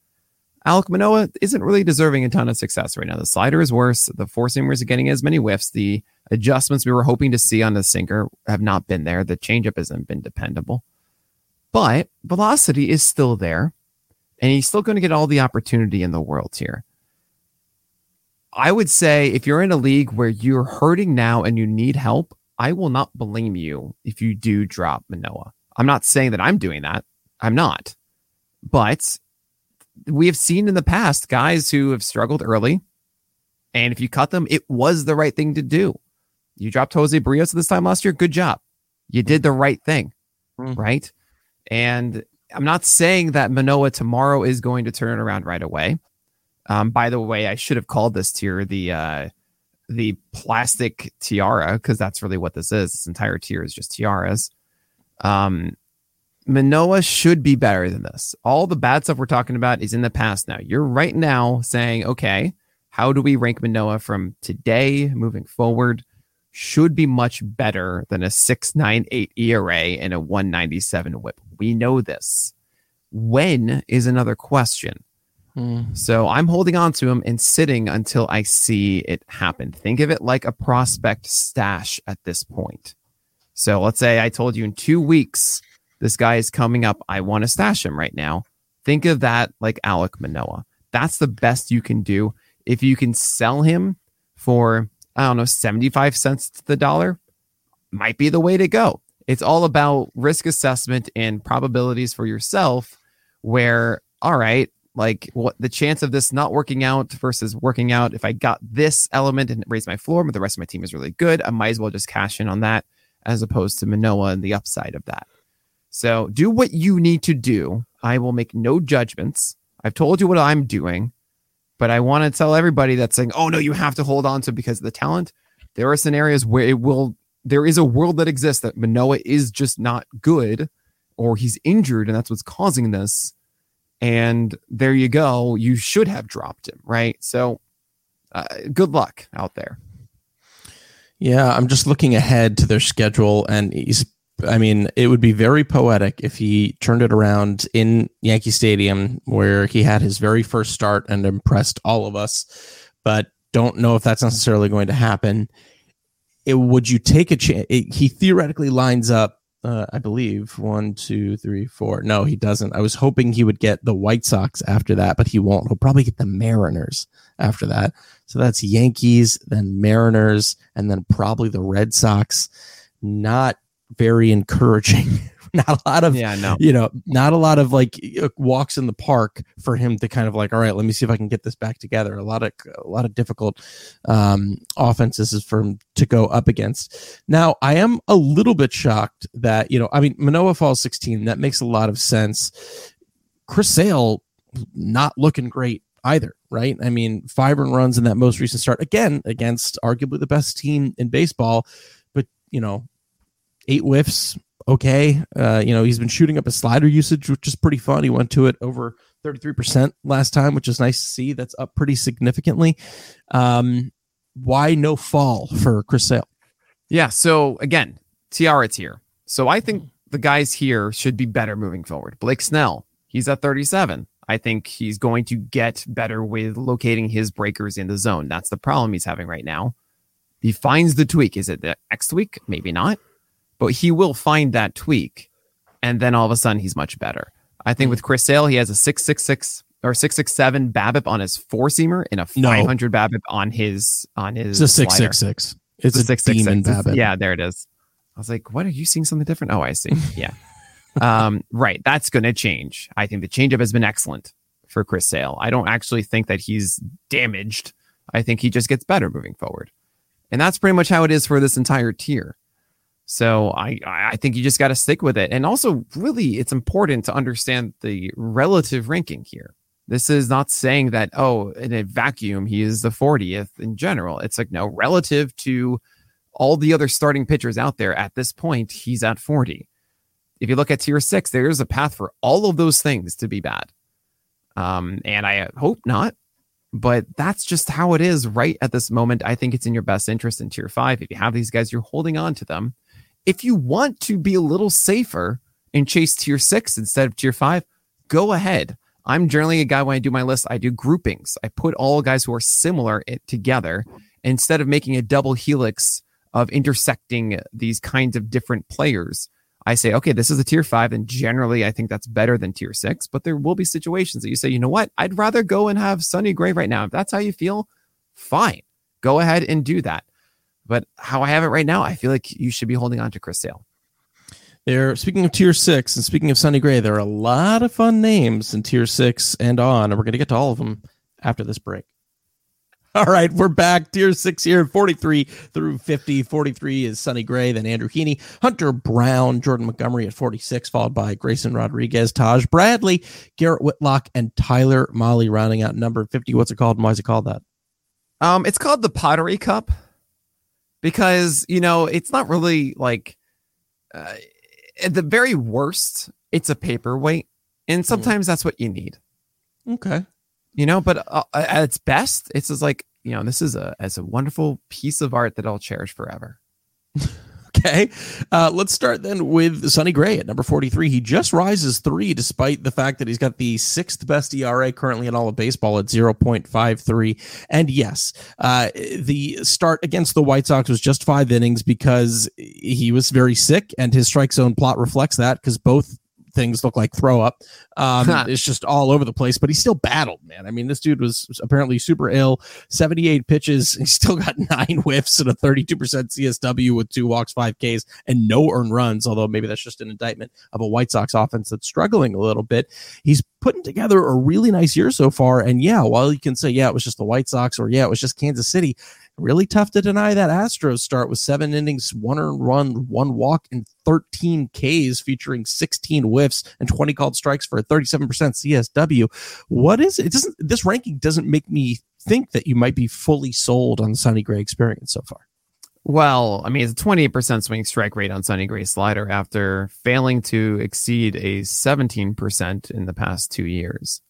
Alek Manoah isn't really deserving a ton of success right now. The slider is worse. The four-seamers are getting as many whiffs. The adjustments we were hoping to see on the sinker have not been there. The changeup hasn't been dependable. But velocity is still there, and he's still going to get all the opportunity in the world here. I would say if you're in a league where you're hurting now and you need help, I will not blame you if you do drop Manoah. I'm not saying that I'm doing that. I'm not. But we have seen in the past guys who have struggled early, and if you cut them, it was the right thing to do. You dropped Jose Berrios this time last year. Good job. You did the right thing, right? And I'm not saying that Manoah tomorrow is going to turn it around right away. By the way, I should have called this tier the plastic tiara, because that's really what this is. This entire tier is just tiaras. Manoah should be better than this. All the bad stuff we're talking about is in the past now. You're right now saying, okay, how do we rank Manoah from today moving forward? Should be much better than a 6.98 ERA and a 197 whip. We know this. When is another question. So I'm holding on to him and sitting until I see it happen. Think of it like a prospect stash at this point. So let's say I told you in 2 weeks, this guy is coming up. I want to stash him right now. Think of that like Alek Manoah. That's the best you can do. If you can sell him for 75 cents to the dollar, might be the way to go. It's all about risk assessment and probabilities for yourself where, all right, like what the chance of this not working out versus working out. If I got this element and raise my floor, but the rest of my team is really good, I might as well just cash in on that as opposed to Manoa and the upside of that. So do what you need to do. I will make no judgments. I've told you what I'm doing, but I want to tell everybody that's saying, oh no, you have to hold on to because of the talent. There are scenarios where it will, there is a world that exists that Manoa is just not good or he's injured and that's what's causing this. And there you go. You should have dropped him, right? So good luck out there. Yeah, I'm just looking ahead to their schedule, and it would be very poetic if he turned it around in Yankee Stadium where he had his very first start and impressed all of us, but don't know if that's necessarily going to happen. Would you take a chance? He theoretically lines up, I believe, 1, 2, 3, 4. No, he doesn't. I was hoping he would get the White Sox after that, but he won't. He'll probably get the Mariners after that. So that's Yankees, then Mariners, and then probably the Red Sox. Not very encouraging. Not a lot of like walks in the park for him to kind of like, all right, let me see if I can get this back together. A lot of difficult offenses is for him to go up against. Now, I am a little bit shocked that, Manoa falls 16. That makes a lot of sense. Chris Sale not looking great either, right? 5 earned runs in that most recent start, again, against arguably the best team in baseball, but 8 whiffs. Okay. He's been shooting up his slider usage, which is pretty fun. He went to it over 33% last time, which is nice to see. That's up pretty significantly. Why no fall for Chris Sale? Yeah. So again, Tiara's here. So I think the guys here should be better moving forward. Blake Snell, he's at 37. I think he's going to get better with locating his breakers in the zone. That's the problem he's having right now. He finds the tweak. Is it the next week? Maybe not. But he will find that tweak, and then all of a sudden he's much better. I think with Chris Sale, he has a 6.66 or 6.67 BABIP on his four-seamer and a 500 BABIP on his. It's a 6.66. It's a 6.66 BABIP. Yeah, there it is. I was like, "What, are you seeing something different?" Oh, I see. Yeah, right. That's going to change. I think the changeup has been excellent for Chris Sale. I don't actually think that he's damaged. I think he just gets better moving forward, and that's pretty much how it is for this entire tier. So I think you just got to stick with it. And also, really, it's important to understand the relative ranking here. This is not saying that, in a vacuum, he is the 40th in general. It's like, no, relative to all the other starting pitchers out there at this point, he's at 40. If you look at tier 6, there's a path for all of those things to be bad. And I hope not. But that's just how it is right at this moment. I think it's in your best interest in tier 5. If you have these guys, you're holding on to them. If you want to be a little safer and chase tier 6 instead of tier 5, go ahead. I'm generally a guy when I do my list, I do groupings. I put all guys who are similar together instead of making a double helix of intersecting these kinds of different players. I say, okay, this is a tier 5, and generally I think that's better than tier 6, but there will be situations that you say, you know what, I'd rather go and have Sonny Gray right now. If that's how you feel, fine. Go ahead and do that. But how I have it right now, I feel like you should be holding on to Chris Sale. Speaking of tier 6 and speaking of Sonny Gray, there are a lot of fun names in tier 6 and on, and we're going to get to all of them after this break. All right, we're back. Tier 6 here, 43 through 50. 43 is Sonny Gray, then Andrew Heaney, Hunter Brown, Jordan Montgomery at 46, followed by Grayson Rodriguez, Taj Bradley, Garrett Whitlock, and Tyler Mahle rounding out number 50. What's it called, and why is it called that? It's called the Pottery Cup because, it's not really like... at the very worst, it's a paperweight, and sometimes that's what you need. Okay. But at its best, it's just like, this is a wonderful piece of art that I'll cherish forever. Okay. Let's start then with Sonny Gray at number 43. He just rises 3, despite the fact that he's got the 6th best ERA currently in all of baseball at 0.53. And yes, the start against the White Sox was just 5 innings because he was very sick, and his strike zone plot reflects that because both things look like throw up. It's just all over the place, but he still battled, man. I mean, this dude was apparently super ill. 78 pitches. He still got 9 whiffs and a 32% CSW with 2 walks, 5 Ks, and no earned runs, although maybe that's just an indictment of a White Sox offense that's struggling a little bit. He's putting together a really nice year so far. And yeah, while you can say, yeah, it was just the White Sox or yeah, it was just Kansas City, really tough to deny that Astros start with 7 innings, 1 earned run, 1 walk, and 13 Ks featuring 16 whiffs and 20 called strikes for a 37% CSW. What is it? This ranking doesn't make me think that you might be fully sold on the Sonny Gray experience so far. Well, I mean, it's a 28% swing strike rate on Sonny Gray's slider after failing to exceed a 17% in the past 2 years.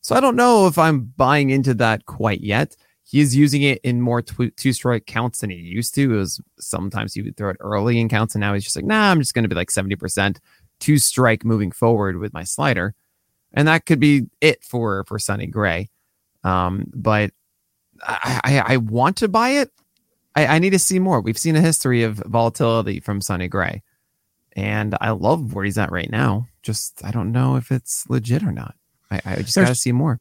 So I don't know if I'm buying into that quite yet. He is using it in more two-strike counts than he used to. It was sometimes he would throw it early in counts, and now he's just like, nah, I'm just going to be like 70% two-strike moving forward with my slider. And that could be it for Sonny Gray. But I want to buy it. I need to see more. We've seen a history of volatility from Sonny Gray. And I love where he's at right now. Just I don't know if it's legit or not. I just got to see more.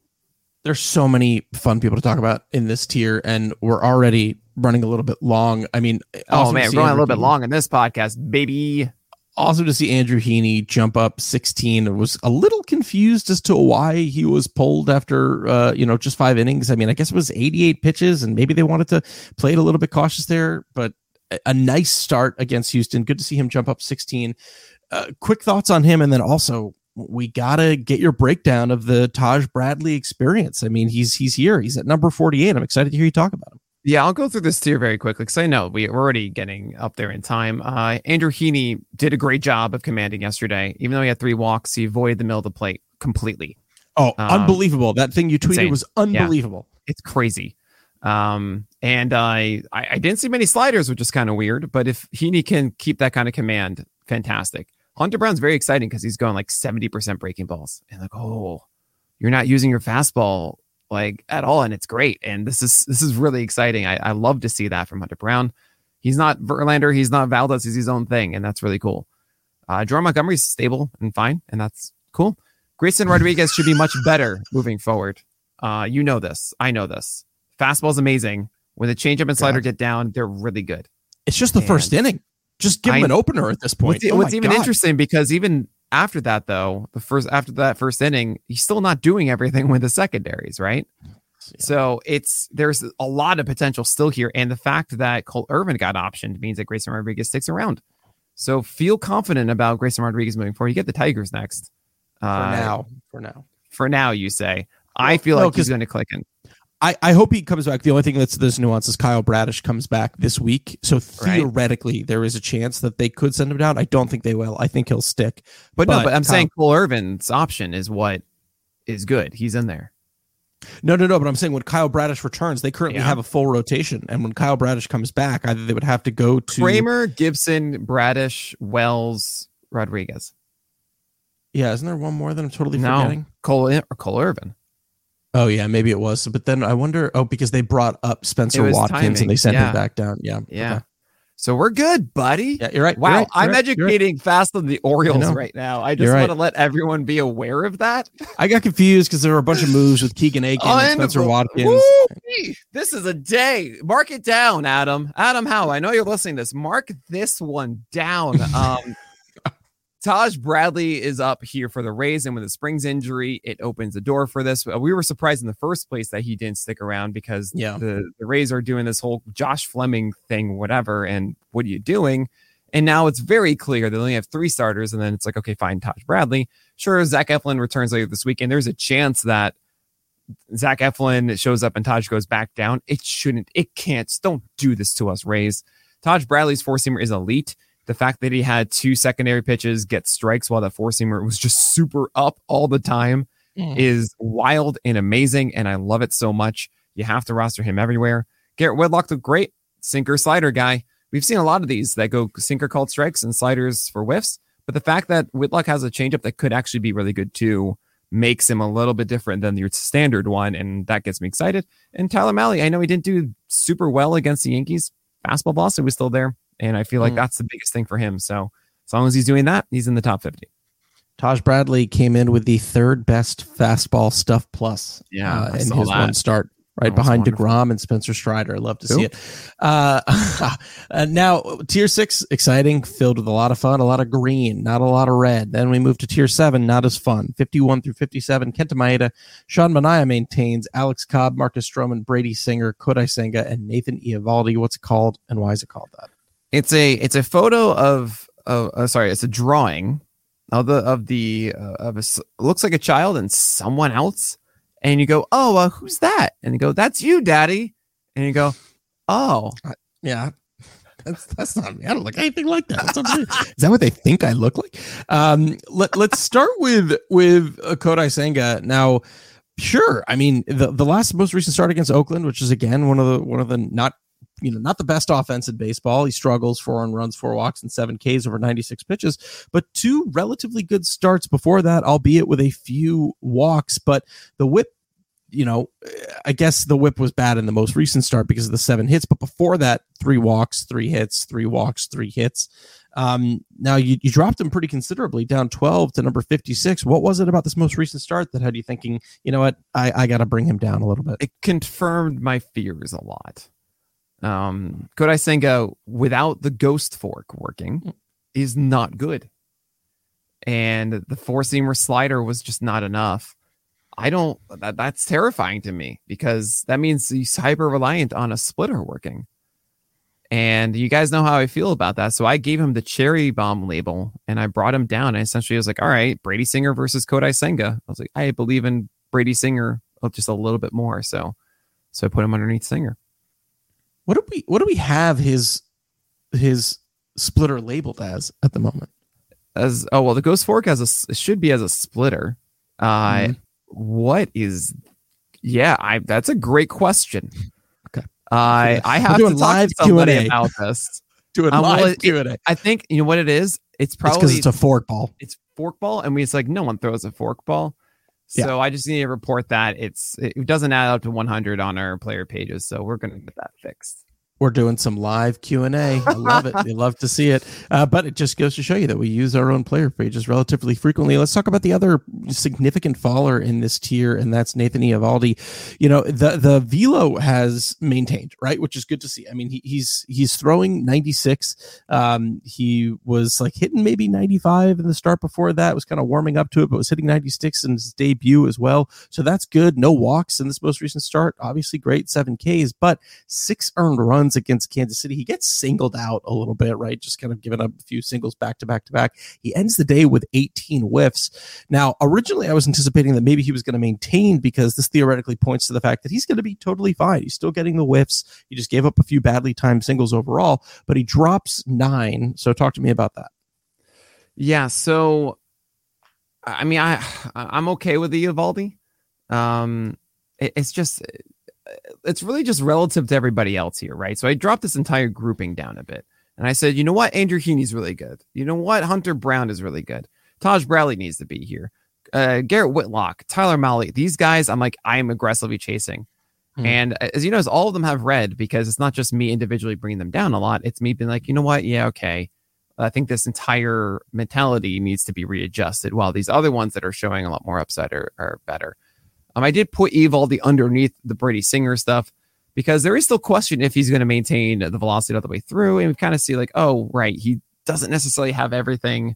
There's so many fun people to talk about in this tier, and we're already running a little bit long. I mean, awesome we're going a little bit long in this podcast, baby. Awesome to see Andrew Heaney jump up 16. I was a little confused as to why he was pulled after, just 5 innings. I mean, I guess it was 88 pitches, and maybe they wanted to play it a little bit cautious there, but a nice start against Houston. Good to see him jump up 16. Quick thoughts on him, and then also, we got to get your breakdown of the Taj Bradley experience. I mean, he's here. He's at number 48. I'm excited to hear you talk about him. Yeah, I'll go through this tier very quickly because I know we're already getting up there in time. Andrew Heaney did a great job of commanding yesterday. Even though he had 3 walks, he avoided the middle of the plate completely. Oh, unbelievable. That thing you tweeted was unbelievable. Yeah, it's crazy. And I didn't see many sliders, which is kind of weird. But if Heaney can keep that kind of command, fantastic. Hunter Brown's very exciting because he's going like 70% breaking balls and like, oh, you're not using your fastball like at all. And it's great. And this is really exciting. I love to see that from Hunter Brown. He's not Verlander. He's not Valdez. He's his own thing. And that's really cool. Jordan Montgomery's stable and fine. And that's cool. Grayson Rodriguez should be much better moving forward. You know this. I know this. Fastball's amazing. When the changeup and slider get down, they're really good. It's just the first inning. Just give him an opener at this point. What's even interesting, because even after that, though, after that first inning, he's still not doing everything with the secondaries, right? Yeah. So there's a lot of potential still here. And the fact that Cole Irvin got optioned means that Grayson Rodriguez sticks around. So feel confident about Grayson Rodriguez moving forward. You get the Tigers next. For now, you say. Well, I feel like he's going to click in. I hope he comes back. The only thing that's this nuance is Kyle Bradish comes back this week. So theoretically, there is a chance that they could send him down. I don't think they will. I think he'll stick. But I'm saying Cole Irvin's option is what is good. He's in there. No. But I'm saying when Kyle Bradish returns, they currently have a full rotation. And when Kyle Bradish comes back, either they would have to go to Kramer, Gibson, Bradish, Wells, Rodriguez. Yeah. Isn't there one more that I'm totally forgetting? Cole Irvin. Oh, yeah, maybe it was. But then I wonder, because they brought up Spencer Watkins timing, and they sent him back down. Yeah. Yeah. Okay. So we're good, buddy. Yeah, you're right. Wow. I'm educating fast on the Orioles right now. I just want to let everyone be aware of that. I got confused because there were a bunch of moves with Keegan Aiken and Spencer Watkins. Woo! This is a day. Mark it down, Adam. Adam Howe, I know you're listening to this. Mark this one down. Taj Bradley is up here for the Rays, and with the Springs injury, it opens the door for this. We were surprised in the first place that he didn't stick around because the Rays are doing this whole Josh Fleming thing, whatever, and what are you doing? And now it's very clear they only have 3 starters, and then it's like, okay, fine, Taj Bradley. Sure, Zach Eflin returns later this week, and there's a chance that Zach Eflin shows up and Taj goes back down. Don't do this to us, Rays. Taj Bradley's four-seamer is elite. The fact that he had 2 secondary pitches get strikes while that four-seamer was just super up all the time is wild and amazing, and I love it so much. You have to roster him everywhere. Garrett Whitlock, the great sinker-slider guy. We've seen a lot of these that go sinker-called strikes and sliders for whiffs, but the fact that Whitlock has a changeup that could actually be really good too makes him a little bit different than your standard one, and that gets me excited. And Tyler Mahle, I know he didn't do super well against the Yankees. Fastball velocity was still there. And I feel like that's the biggest thing for him. So as long as he's doing that, he's in the top 50. Taj Bradley came in with the third best fastball stuff plus in his one start, right behind DeGrom and Spencer Strider. I love to see it. Now, Tier 6, exciting, filled with a lot of fun, a lot of green, not a lot of red. Then we move to Tier 7, not as fun. 51 through 57, Kenta Maeda, Sean Manaea maintains, Alex Cobb, Marcus Stroman, Brady Singer, Kodai Senga, and Nathan Eovaldi. What's it called, and why is it called that? It's a photo of, it's a drawing of a looks like a child and someone else, and you go, who's that? And you go, that's you, Daddy. And you go, yeah, that's not me. I don't look anything like that. That's not me. Is that what they think I look like? Let's start with Kodai Senga now. Sure, I mean the most recent start against Oakland, which is again one of the not the best offense in baseball. He struggles 4 runs, 4 walks, and 7 Ks over 96 pitches, but 2 relatively good starts before that, albeit with a few walks. But the whip, I guess the whip was bad in the most recent start because of the 7 hits. But before that, 3 walks, 3 hits, 3 walks, 3 hits. Now you dropped him pretty considerably, down 12 to number 56. What was it about this most recent start that had you thinking, you know what, I got to bring him down a little bit? It confirmed my fears a lot. Kodai Senga without the ghost fork working is not good, and the 4-seamer slider was just not enough. That's terrifying to me because that means he's hyper reliant on a splitter working, and you guys know how I feel about that. So I gave him the cherry bomb label and I brought him down, and essentially I was like, all right, Brady Singer versus Kodai Senga. I was like, I believe in Brady Singer just a little bit more, so I put him underneath Singer. What do we have his splitter labeled as at the moment? The ghost fork should be as a splitter. That's a great question. Okay. I have to talk to somebody about this. Doing live Q&A. I think you know what it is. It's probably because it's a forkball. It's forkball, and it's like no one throws a forkball. So yeah. I just need to report that it doesn't add up to 100 on our player pages. So we're going to get that fixed. We're doing some live Q&A. I love it. We love to see it. But it just goes to show you that we use our own player pages relatively frequently. Let's talk about the other significant faller in this tier, and that's Nathan Eovaldi. The velo has maintained, right? Which is good to see. I mean, he's throwing 96. He was hitting maybe 95 in the start before that. It was kind of warming up to it, but was hitting 96 in his debut as well. So that's good. No walks in this most recent start. Obviously great, 7 Ks, but 6 earned runs against Kansas City. He gets singled out a little bit, right? Just kind of giving up a few singles back to back to back. He ends the day with 18 whiffs. Now, originally I was anticipating that maybe he was going to maintain because this theoretically points to the fact that he's going to be totally fine. He's still getting the whiffs. He just gave up a few badly timed singles overall, but he drops 9. So talk to me about that. Yeah. So, I mean, I'm okay with the Eovaldi. It's just... it's really just relative to everybody else here, right? So I dropped this entire grouping down a bit. And I said, you know what? Andrew Heaney's really good. You know what? Hunter Brown is really good. Taj Bradley needs to be here. Garrett Whitlock, Tyler Mahle. These guys, I am aggressively chasing. And as you notice, all of them have red because it's not just me individually bringing them down a lot. It's me being like, you know what? Yeah, okay. I think this entire mentality needs to be readjusted while these other ones that are showing a lot more upside are better. I did put Eovaldi underneath the Brady Singer stuff because there is still question if he's going to maintain the velocity all the way through. And we kind of see he doesn't necessarily have everything.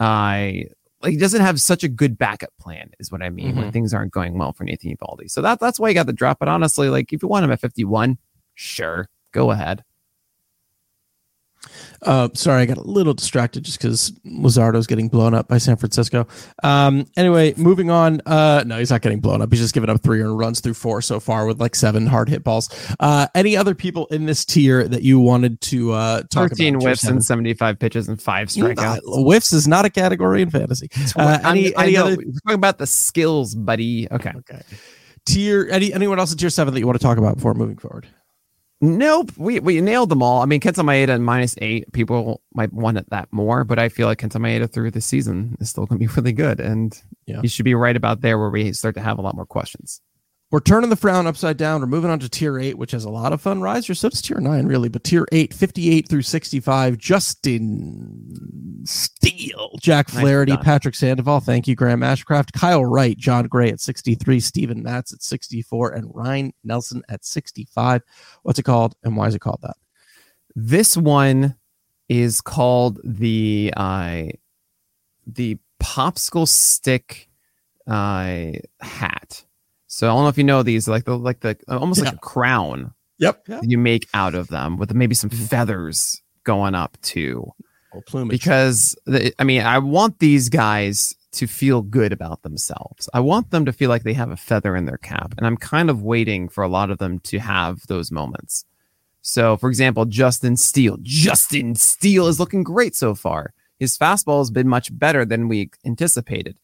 He doesn't have such a good backup plan is what I mean when things aren't going well for Nathan Eovaldi. So that's why he got the drop. But honestly, if you want him at 51, sure, go ahead. Sorry, I got a little distracted just because Luzardo's getting blown up by San Francisco. Anyway, moving on. No, he's not getting blown up. He's just given up 3 runs through 4 so far with 7 hard hit balls. Any other people in this tier that you wanted to talk 13 about? 13 whiffs and 75 pitches and 5 strikeouts. Whiffs is not a category in fantasy. We're talking about the skills, buddy. Okay. Anyone else in tier 7 that you want to talk about before moving forward? Nope, we nailed them all. I mean, Kenta Maeda at -8, people might want it that more, but I feel like Kenta Maeda through the season is still going to be really good, and he should be right about there where we start to have a lot more questions. We're turning the frown upside down. We're moving on to tier 8, which has a lot of fun risers. So it's tier 9, really. But tier 8, 58 through 65, Justin Steele, Jack Flaherty, Patrick Sandoval. Thank you, Graham Ashcraft. Kyle Wright, John Gray at 63, Steven Matz at 64, and Ryan Nelson at 65. What's it called, and why is it called that? This one is called the popsicle stick hat. So I don't know if you know these, like the almost like a crown. Yep. Yeah. You make out of them with maybe some feathers going up too. Or plumage. Because I want these guys to feel good about themselves. I want them to feel like they have a feather in their cap, and I'm kind of waiting for a lot of them to have those moments. So, for example, Justin Steele is looking great so far. His fastball has been much better than we anticipated.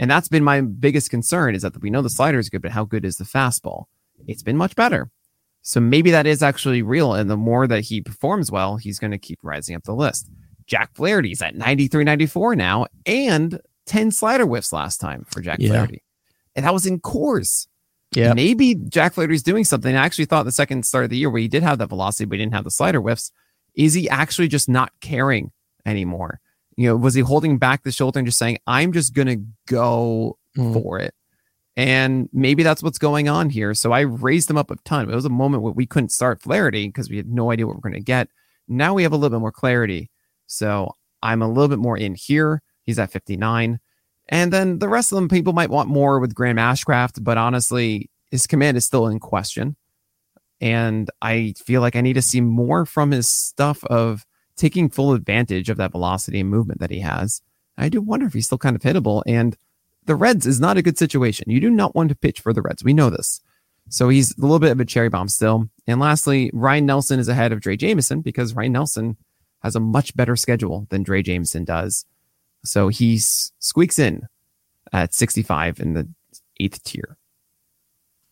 And that's been my biggest concern, is that we know the slider is good, but how good is the fastball? It's been much better. So maybe that is actually real. And the more that he performs well, he's going to keep rising up the list. Jack Flaherty's at 93-94 now, and 10 slider whiffs last time for Jack Flaherty. And that was in Coors. Yeah, maybe Jack Flaherty's doing something. I actually thought the second start of the year where he did have that velocity, but he didn't have the slider whiffs. Is he actually just not caring anymore? You know, was he holding back the shoulder and just saying, I'm just going to go for it? And maybe that's what's going on here. So I raised him up a ton. It was a moment where we couldn't start Flaherty because we had no idea what we're going to get. Now we have a little bit more clarity. So I'm a little bit more in here. He's at 59. And then the rest of them, people might want more with Graham Ashcraft. But honestly, his command is still in question. And I feel like I need to see more from his stuff of taking full advantage of that velocity and movement that he has. I do wonder if he's still kind of hittable, and the Reds is not a good situation. You do not want to pitch for the Reds. We know this. So he's a little bit of a cherry bomb still. And lastly, Ryan Nelson is ahead of Dre Jameson because Ryan Nelson has a much better schedule than Dre Jameson does. So he squeaks in at 65 in the 8th tier.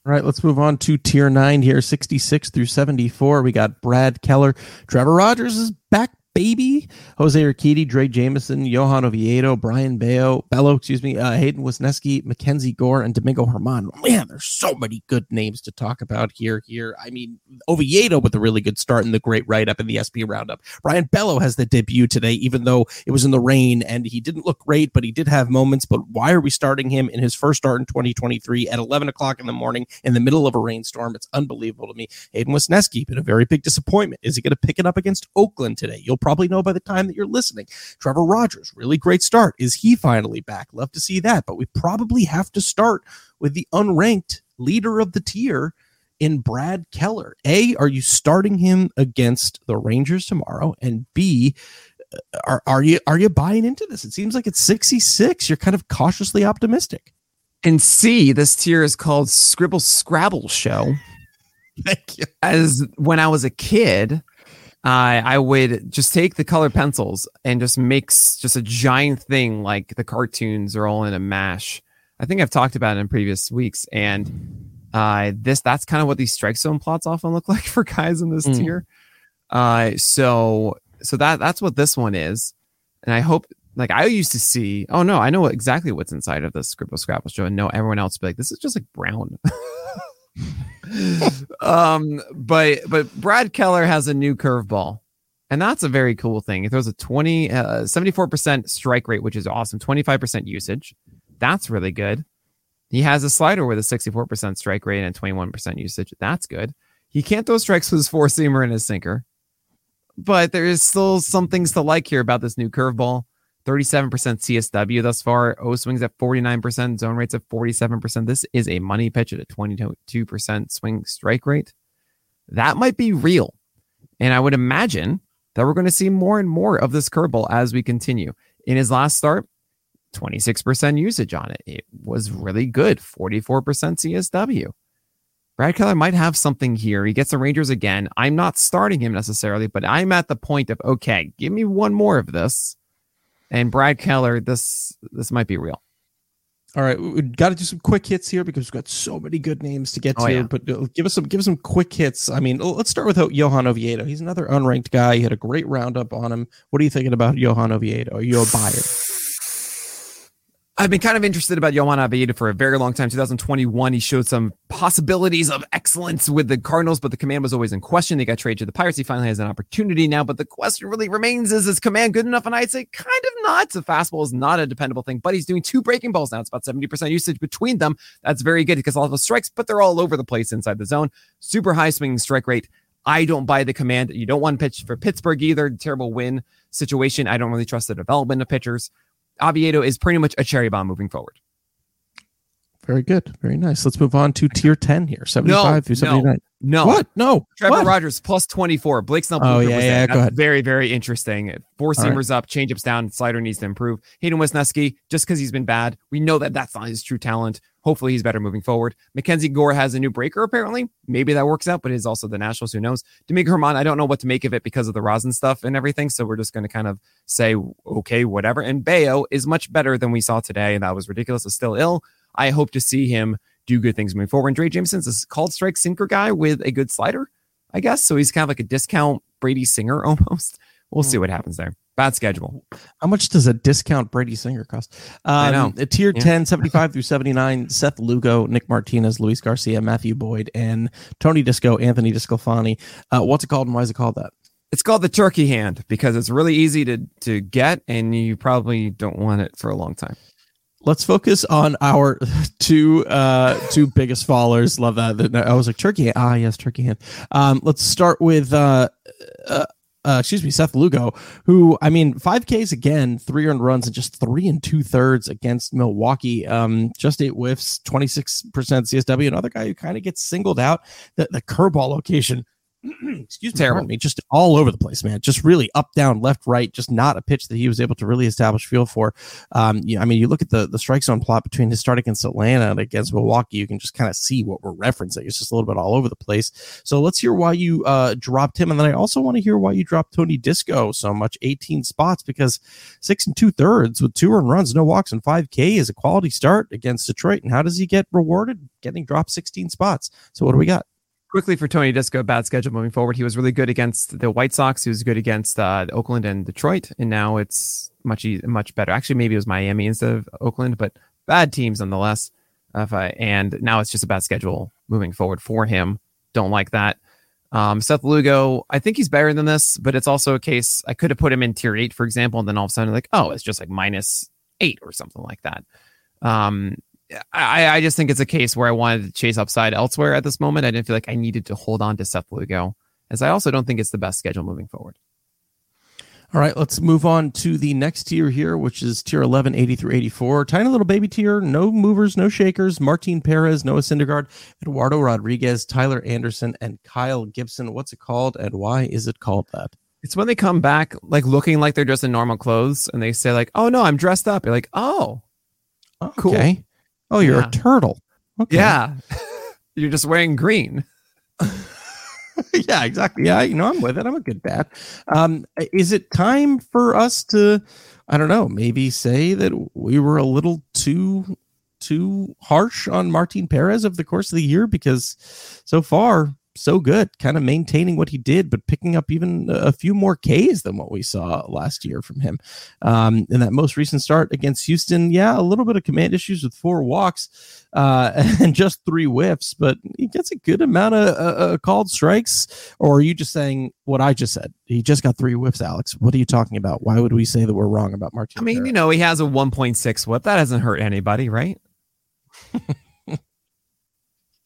All right, let's move on to tier 9 here, 66 through 74. We got Brad Keller. Trevor Rogers is back, baby. Jose Urquidy, Dre Jameson, Johan Oviedo, Brian Bello, Hayden Wisniewski, Mackenzie Gore, and Domingo Germán. Man, there's so many good names to talk about here. I mean, Oviedo with a really good start and the great write-up in the SP Roundup. Brian Bello has the debut today, even though it was in the rain, and he didn't look great, but he did have moments. But why are we starting him in his first start in 2023 at 11 o'clock in the morning in the middle of a rainstorm? It's unbelievable to me. Hayden Wisniewski, been a very big disappointment. Is he going to pick it up against Oakland today? You'll probably know by the time that you're listening. Trevor Rogers, really great start. Is he finally back? Love to see that, but we probably have to start with the unranked leader of the tier in Brad Keller. A, are you starting him against the Rangers tomorrow? And B, are you buying into this? It seems like it's 66. You're kind of cautiously optimistic. And C, this tier is called Scribble Scrabble Show. Thank you. As when I was a kid, I would just take the colored pencils and just mix just a giant thing like the cartoons are all in a mash. I think I've talked about it in previous weeks. And that's kind of what these strike zone plots often look like for guys in this tier. So that's what this one is. And I hope, like I used to see, oh no, I know exactly what's inside of this Scribble Scrabble Show. And no, everyone else would be like, this is just like brown. But Brad Keller has a new curveball, and that's a very cool thing. He throws a 74% strike rate, which is awesome. 25% usage. That's really good. He has a slider with a 64% strike rate and 21% usage. That's good. He can't throw strikes with his four seamer and his sinker, but there is still some things to like here about this new curveball. 37% CSW thus far. O swings at 49%. Zone rates at 47%. This is a money pitch at a 22% swing strike rate. That might be real. And I would imagine that we're going to see more and more of this curveball as we continue. In his last start, 26% usage on it. It was really good. 44% CSW. Brad Keller might have something here. He gets the Rangers again. I'm not starting him necessarily, but I'm at the point of, okay, give me one more of this. And Brad Keller, this might be real. All right, we've got to do some quick hits here because we've got so many good names to get to. Yeah. But give us some quick hits. I mean, let's start with Johan Oviedo. He's another unranked guy. He had a great roundup on him. What are you thinking about Johan Oviedo? Are you a buyer? I've been kind of interested about Yohan Avellino for a very long time. 2021, he showed some possibilities of excellence with the Cardinals, but the command was always in question. They got traded to the Pirates. He finally has an opportunity now, but the question really remains, is his command good enough? And I'd say kind of not. The fastball is not a dependable thing, but he's doing 2 breaking balls now. It's about 70% usage between them. That's very good because a lot of those strikes, but they're all over the place inside the zone. Super high swinging strike rate. I don't buy the command. You don't want to pitch for Pittsburgh either. Terrible win situation. I don't really trust the development of pitchers. Oviedo is pretty much a cherry bomb moving forward. Very good. Very nice. Let's move on to tier 10 here. 75 through 79. No. What? No. Trevor Rogers plus 24. Blake Snell. Go ahead. Very, very interesting. 4 seamers up, changeups down, slider needs to improve. Hayden Wesneski, just because he's been bad, we know that that's not his true talent. Hopefully he's better moving forward. Mackenzie Gore has a new breaker, apparently. Maybe that works out, but it is also the Nationals. Who knows? Domingo Germán, I don't know what to make of it because of the rosin stuff and everything, so we're just going to kind of say, okay, whatever. And Bayo is much better than we saw today, and that was ridiculous. It's still ill. I hope to see him do good things moving forward. And Dre Jameson's a called strike sinker guy with a good slider, I guess. So he's kind of like a discount Brady Singer almost. We'll see what happens there. Bad schedule. How much does a discount Brady Singer cost? I know. Tier 10, 75 through 79, Seth Lugo, Nick Martinez, Luis Garcia, Matthew Boyd, and Tony Disco, Anthony Disclafani. What's it called and why is it called that? It's called the turkey hand because it's really easy to get and you probably don't want it for a long time. Let's focus on our two biggest fallers. Love that. I was like, turkey hand. Ah, yes, turkey hand. Let's start with, Seth Lugo, who, I mean, 5Ks again, 3 earned runs and just 3 2/3 against Milwaukee. Just 8 whiffs, 26% CSW. Another guy who kind of gets singled out. The curveball location. Excuse me, terrible. I mean, just all over the place, man. Just really up, down, left, right. Just not a pitch that he was able to really establish feel for. I mean, you look at the strike zone plot between his start against Atlanta and against Milwaukee. You can just kind of see what we're referencing. It's just a little bit all over the place. So let's hear why you dropped him, and then I also want to hear why you dropped Tony Disco so much. 18 spots because 6 2/3 with 2 earned runs, no walks, and 5K is a quality start against Detroit. And how does he get rewarded? Getting dropped 16 spots. So what do we got? Quickly for Tony Disco, bad schedule moving forward. He was really good against the White Sox. He was good against Oakland and Detroit, and now it's much better. Actually, maybe it was Miami instead of Oakland, but bad teams nonetheless. And now it's just a bad schedule moving forward for him. Don't like that. Seth Lugo, I think he's better than this, but it's also a case I could have put him in tier 8, for example, and then all of a sudden like, oh, it's just like -8 or something like that. I just think it's a case where I wanted to chase upside elsewhere at this moment. I didn't feel like I needed to hold on to Seth Lugo, as I also don't think it's the best schedule moving forward. All right, let's move on to the next tier here, which is tier 11, 80 through 84. Tiny little baby tier, no movers, no shakers. Martin Perez, Noah Syndergaard, Eduardo Rodriguez, Tyler Anderson, and Kyle Gibson. What's it called, and why is it called that? It's when they come back like looking like they're dressed in normal clothes, and they say like, oh, no, I'm dressed up. You're like, oh, cool. Okay. Oh, you're a turtle. Okay. Yeah. You're just wearing green. Yeah, exactly. Yeah, you know, I'm with it. I'm a good dad. Is it time for us to, I don't know, maybe say that we were a little too harsh on Martin Perez over the course of the year? Because so far, so good, kind of maintaining what he did, but picking up even a few more Ks than what we saw last year from him. In that most recent start against Houston, a little bit of command issues with 4 walks and just 3 whiffs, but he gets a good amount of called strikes. Or are you just saying what I just said? He just got 3 whiffs, Alex. What are you talking about? Why would we say that we're wrong about Martin? I mean, Perez? You know, he has a 1.6 whip. That hasn't hurt anybody, right?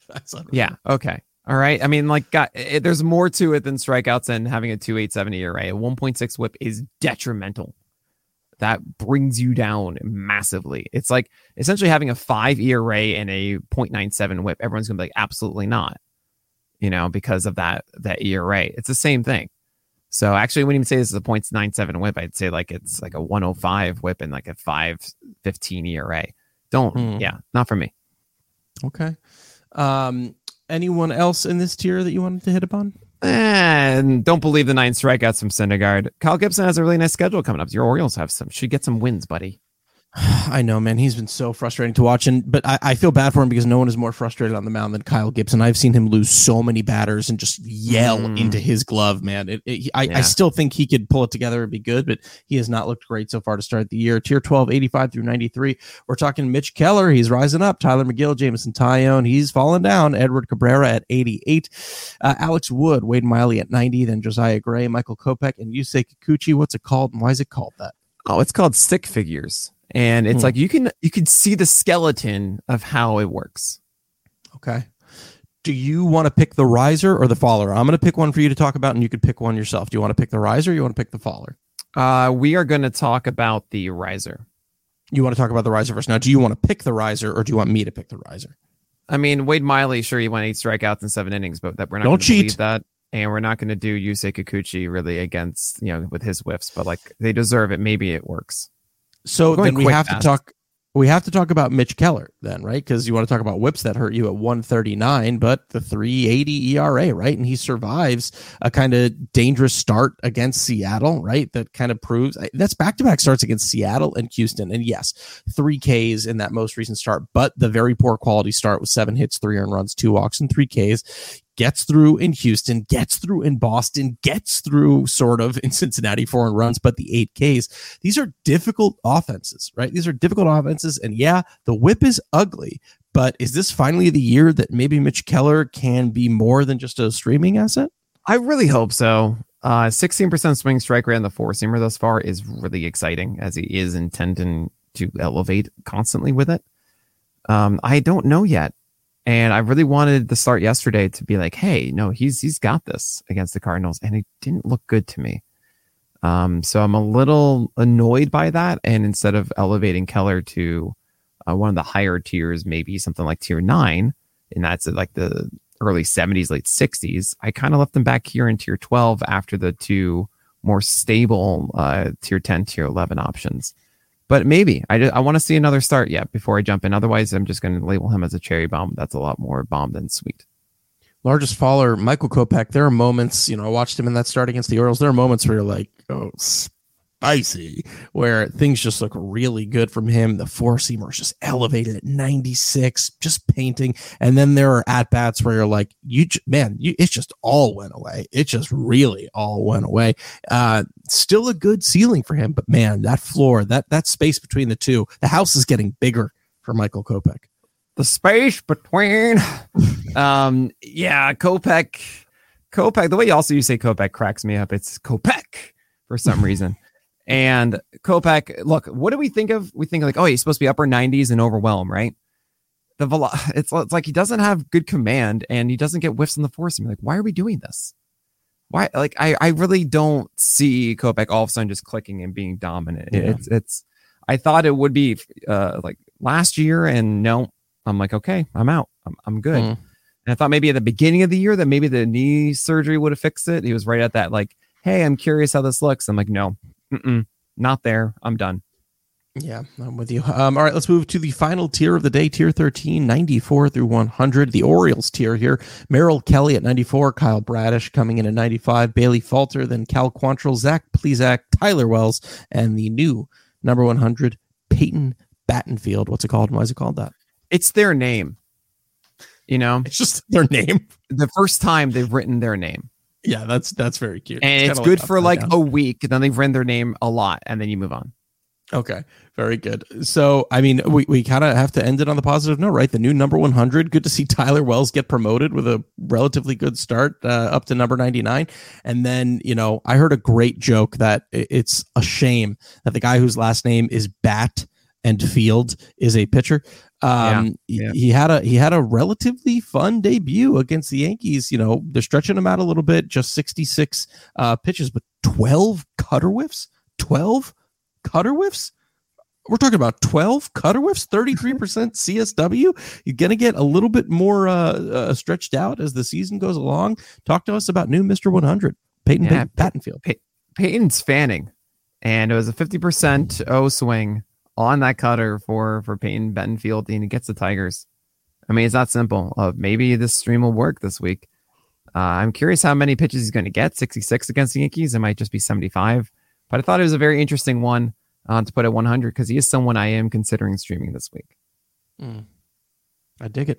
That's yeah. Okay. All right. I mean, like, God, there's more to it than strikeouts and having a 2.87 ERA. A 1.6 whip is detrimental. That brings you down massively. It's like essentially having a 5 ERA and a 0.97 whip. Everyone's going to be like, absolutely not, you know, because of that ERA. It's the same thing. So actually, I wouldn't even say this is a 0.97 whip. I'd say like it's like a 1.05 whip and like a 5.15 ERA. Not for me. Okay. Anyone else in this tier that you wanted to hit upon? And don't believe the 9 strikeouts from Syndergaard. Kyle Gibson has a really nice schedule coming up. Your Orioles should get some wins, buddy. I know, man. He's been so frustrating to watch, but I feel bad for him because no one is more frustrated on the mound than Kyle Gibson. I've seen him lose so many batters and just yell into his glove, man. I still think he could pull it together and be good, but he has not looked great so far to start the year. Tier 12, 85 through 93. We're talking Mitch Keller. He's rising up. Tyler McGill, Jameson Taillon. He's falling down. Edward Cabrera at 88. Alex Wood, Wade Miley at 90. Then Josiah Gray, Michael Kopech, and Yusei Kikuchi. What's it called and why is it called that? Oh, it's called stick figures. And it's like you can see the skeleton of how it works. Okay. Do you want to pick the riser or the faller? I'm going to pick one for you to talk about, and you could pick one yourself. Do you want to pick the riser or you want to pick the faller? We are going to talk about the riser. You want to talk about the riser first. Now, do you want to pick the riser or do you want me to pick the riser? I mean, Wade Miley, sure, he went 8 strikeouts in 7 innings, but that we're not going to believe that. And we're not going to do Yusei Kikuchi really against, with his whiffs, but like they deserve it. Maybe it works. So then we have to talk about Mitch Keller then, right? Because you want to talk about whips that hurt you at 139, but the 3.80 ERA, right? And he survives a kind of dangerous start against Seattle, right? That kind of proves that's back-to-back starts against Seattle and Houston. And yes, 3 Ks in that most recent start, but the very poor quality start with 7 hits, 3 earned runs, 2 walks, and 3 Ks. Gets through in Houston, gets through in Boston, gets through sort of in Cincinnati, 4 earned runs, but the 8 Ks. These are difficult offenses, right? These are difficult offenses. And yeah, the whip is ugly, but is this finally the year that maybe Mitch Keller can be more than just a streaming asset? I really hope so. 16% swing strike rate on the 4-seamer thus far is really exciting as he is intending to elevate constantly with it. I don't know yet. And I really wanted the start yesterday to be like, hey, no, he's got this against the Cardinals. And it didn't look good to me. So I'm a little annoyed by that. And instead of elevating Keller to one of the higher tiers, maybe something like tier 9, and that's like the early 70s, late 60s, I kind of left them back here in tier 12 after the 2 more stable tier 10, tier 11 options. But maybe I want to see another start yet before I jump in. Otherwise, I'm just going to label him as a cherry bomb. That's a lot more bomb than sweet. Largest faller, Michael Kopech. There are moments, I watched him in that start against the Orioles. There are moments where you're like, oh, spicy, where things just look really good from him. The 4-seamer is just elevated at 96, just painting. And then there are at-bats where you're like, it just all went away. It just really all went away. Still a good ceiling for him, but man, that floor, that space between the two, the house is getting bigger for Michael Kopech. The space between... Kopech, the way you say Kopech cracks me up. It's Kopech for some reason. And Kopech, look, what do we think of? We think like, oh, he's supposed to be upper 90s and overwhelm, right? It's like he doesn't have good command and he doesn't get whiffs in the force. I'm like, why are we doing this? Why? Like, I really don't see Kopech all of a sudden just clicking and being dominant. Yeah. I thought it would be like last year, and no, I'm like, okay, I'm out. I'm good. Mm. And I thought maybe at the beginning of the year that maybe the knee surgery would have fixed it. He was right at that, like, hey, I'm curious how this looks. I'm like, no. Not there. I'm done. Yeah, I'm with you. All right, let's move to the final tier of the day, tier 13, 94 through 100. The Orioles tier here. Merrill Kelly at 94, Kyle Bradish coming in at 95, Bailey Falter, then Cal Quantrill, Zach Plesac, Tyler Wells, and the new number 100, Peyton Battenfield. What's it called? Why is it called that? It's their name. It's just their name. The first time they've written their name. Yeah, that's very cute. And it's good for like a week. Then they've written their name a lot, and then you move on. Okay, very good. So, I mean, we kind of have to end it on the positive note, right? The new number 100. Good to see Tyler Wells get promoted with a relatively good start up to number 99. And then, I heard a great joke that it's a shame that the guy whose last name is Bat and Field is a pitcher. He had a relatively fun debut against the Yankees. They're stretching him out a little bit, just 66 pitches, but 12 cutter whiffs, 12 cutter whiffs. We're talking about 12 cutter whiffs, 33% CSW. You're going to get a little bit more stretched out as the season goes along. Talk to us about new Mr. 100, Peyton Battenfield. Peyton's fanning, and it was a 50% O swing on that cutter for Peyton Battenfield, and he gets the Tigers. I mean, it's not simple. Maybe this stream will work this week. I'm curious how many pitches he's going to get. 66 against the Yankees. It might just be 75. But I thought it was a very interesting one. to put at 100 because he is someone I am considering streaming this week. I dig it.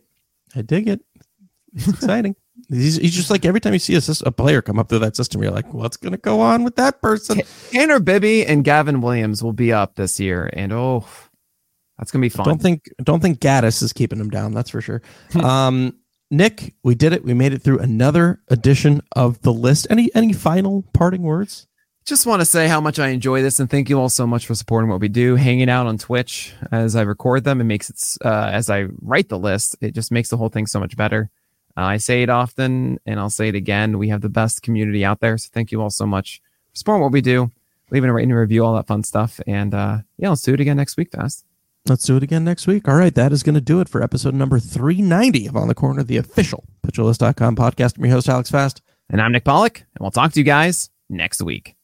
It's exciting. He's just like every time you see a player come up through that system, you're like, what's going to go on with that person? Tanner Bibee and Gavin Williams will be up this year, and that's going to be fun. Don't think Gaddis is keeping him down. That's for sure. Nick, we did it. We made it through another edition of the list. Any final parting words? Just want to say how much I enjoy this, and thank you all so much for supporting what we do, hanging out on Twitch as I record them. It makes it, as I write the list, it just makes the whole thing so much better. I say it often, and I'll say it again. We have the best community out there, so thank you all so much for supporting what we do, leaving a rating and review, all that fun stuff. And yeah, let's do it again next week, Fast. Let's do it again next week. All right, that is going to do it for episode number 390 of On the Corner, the official pitcherlist.com podcast. I'm your host, Alex Fast. And I'm Nick Pollock, and we'll talk to you guys next week.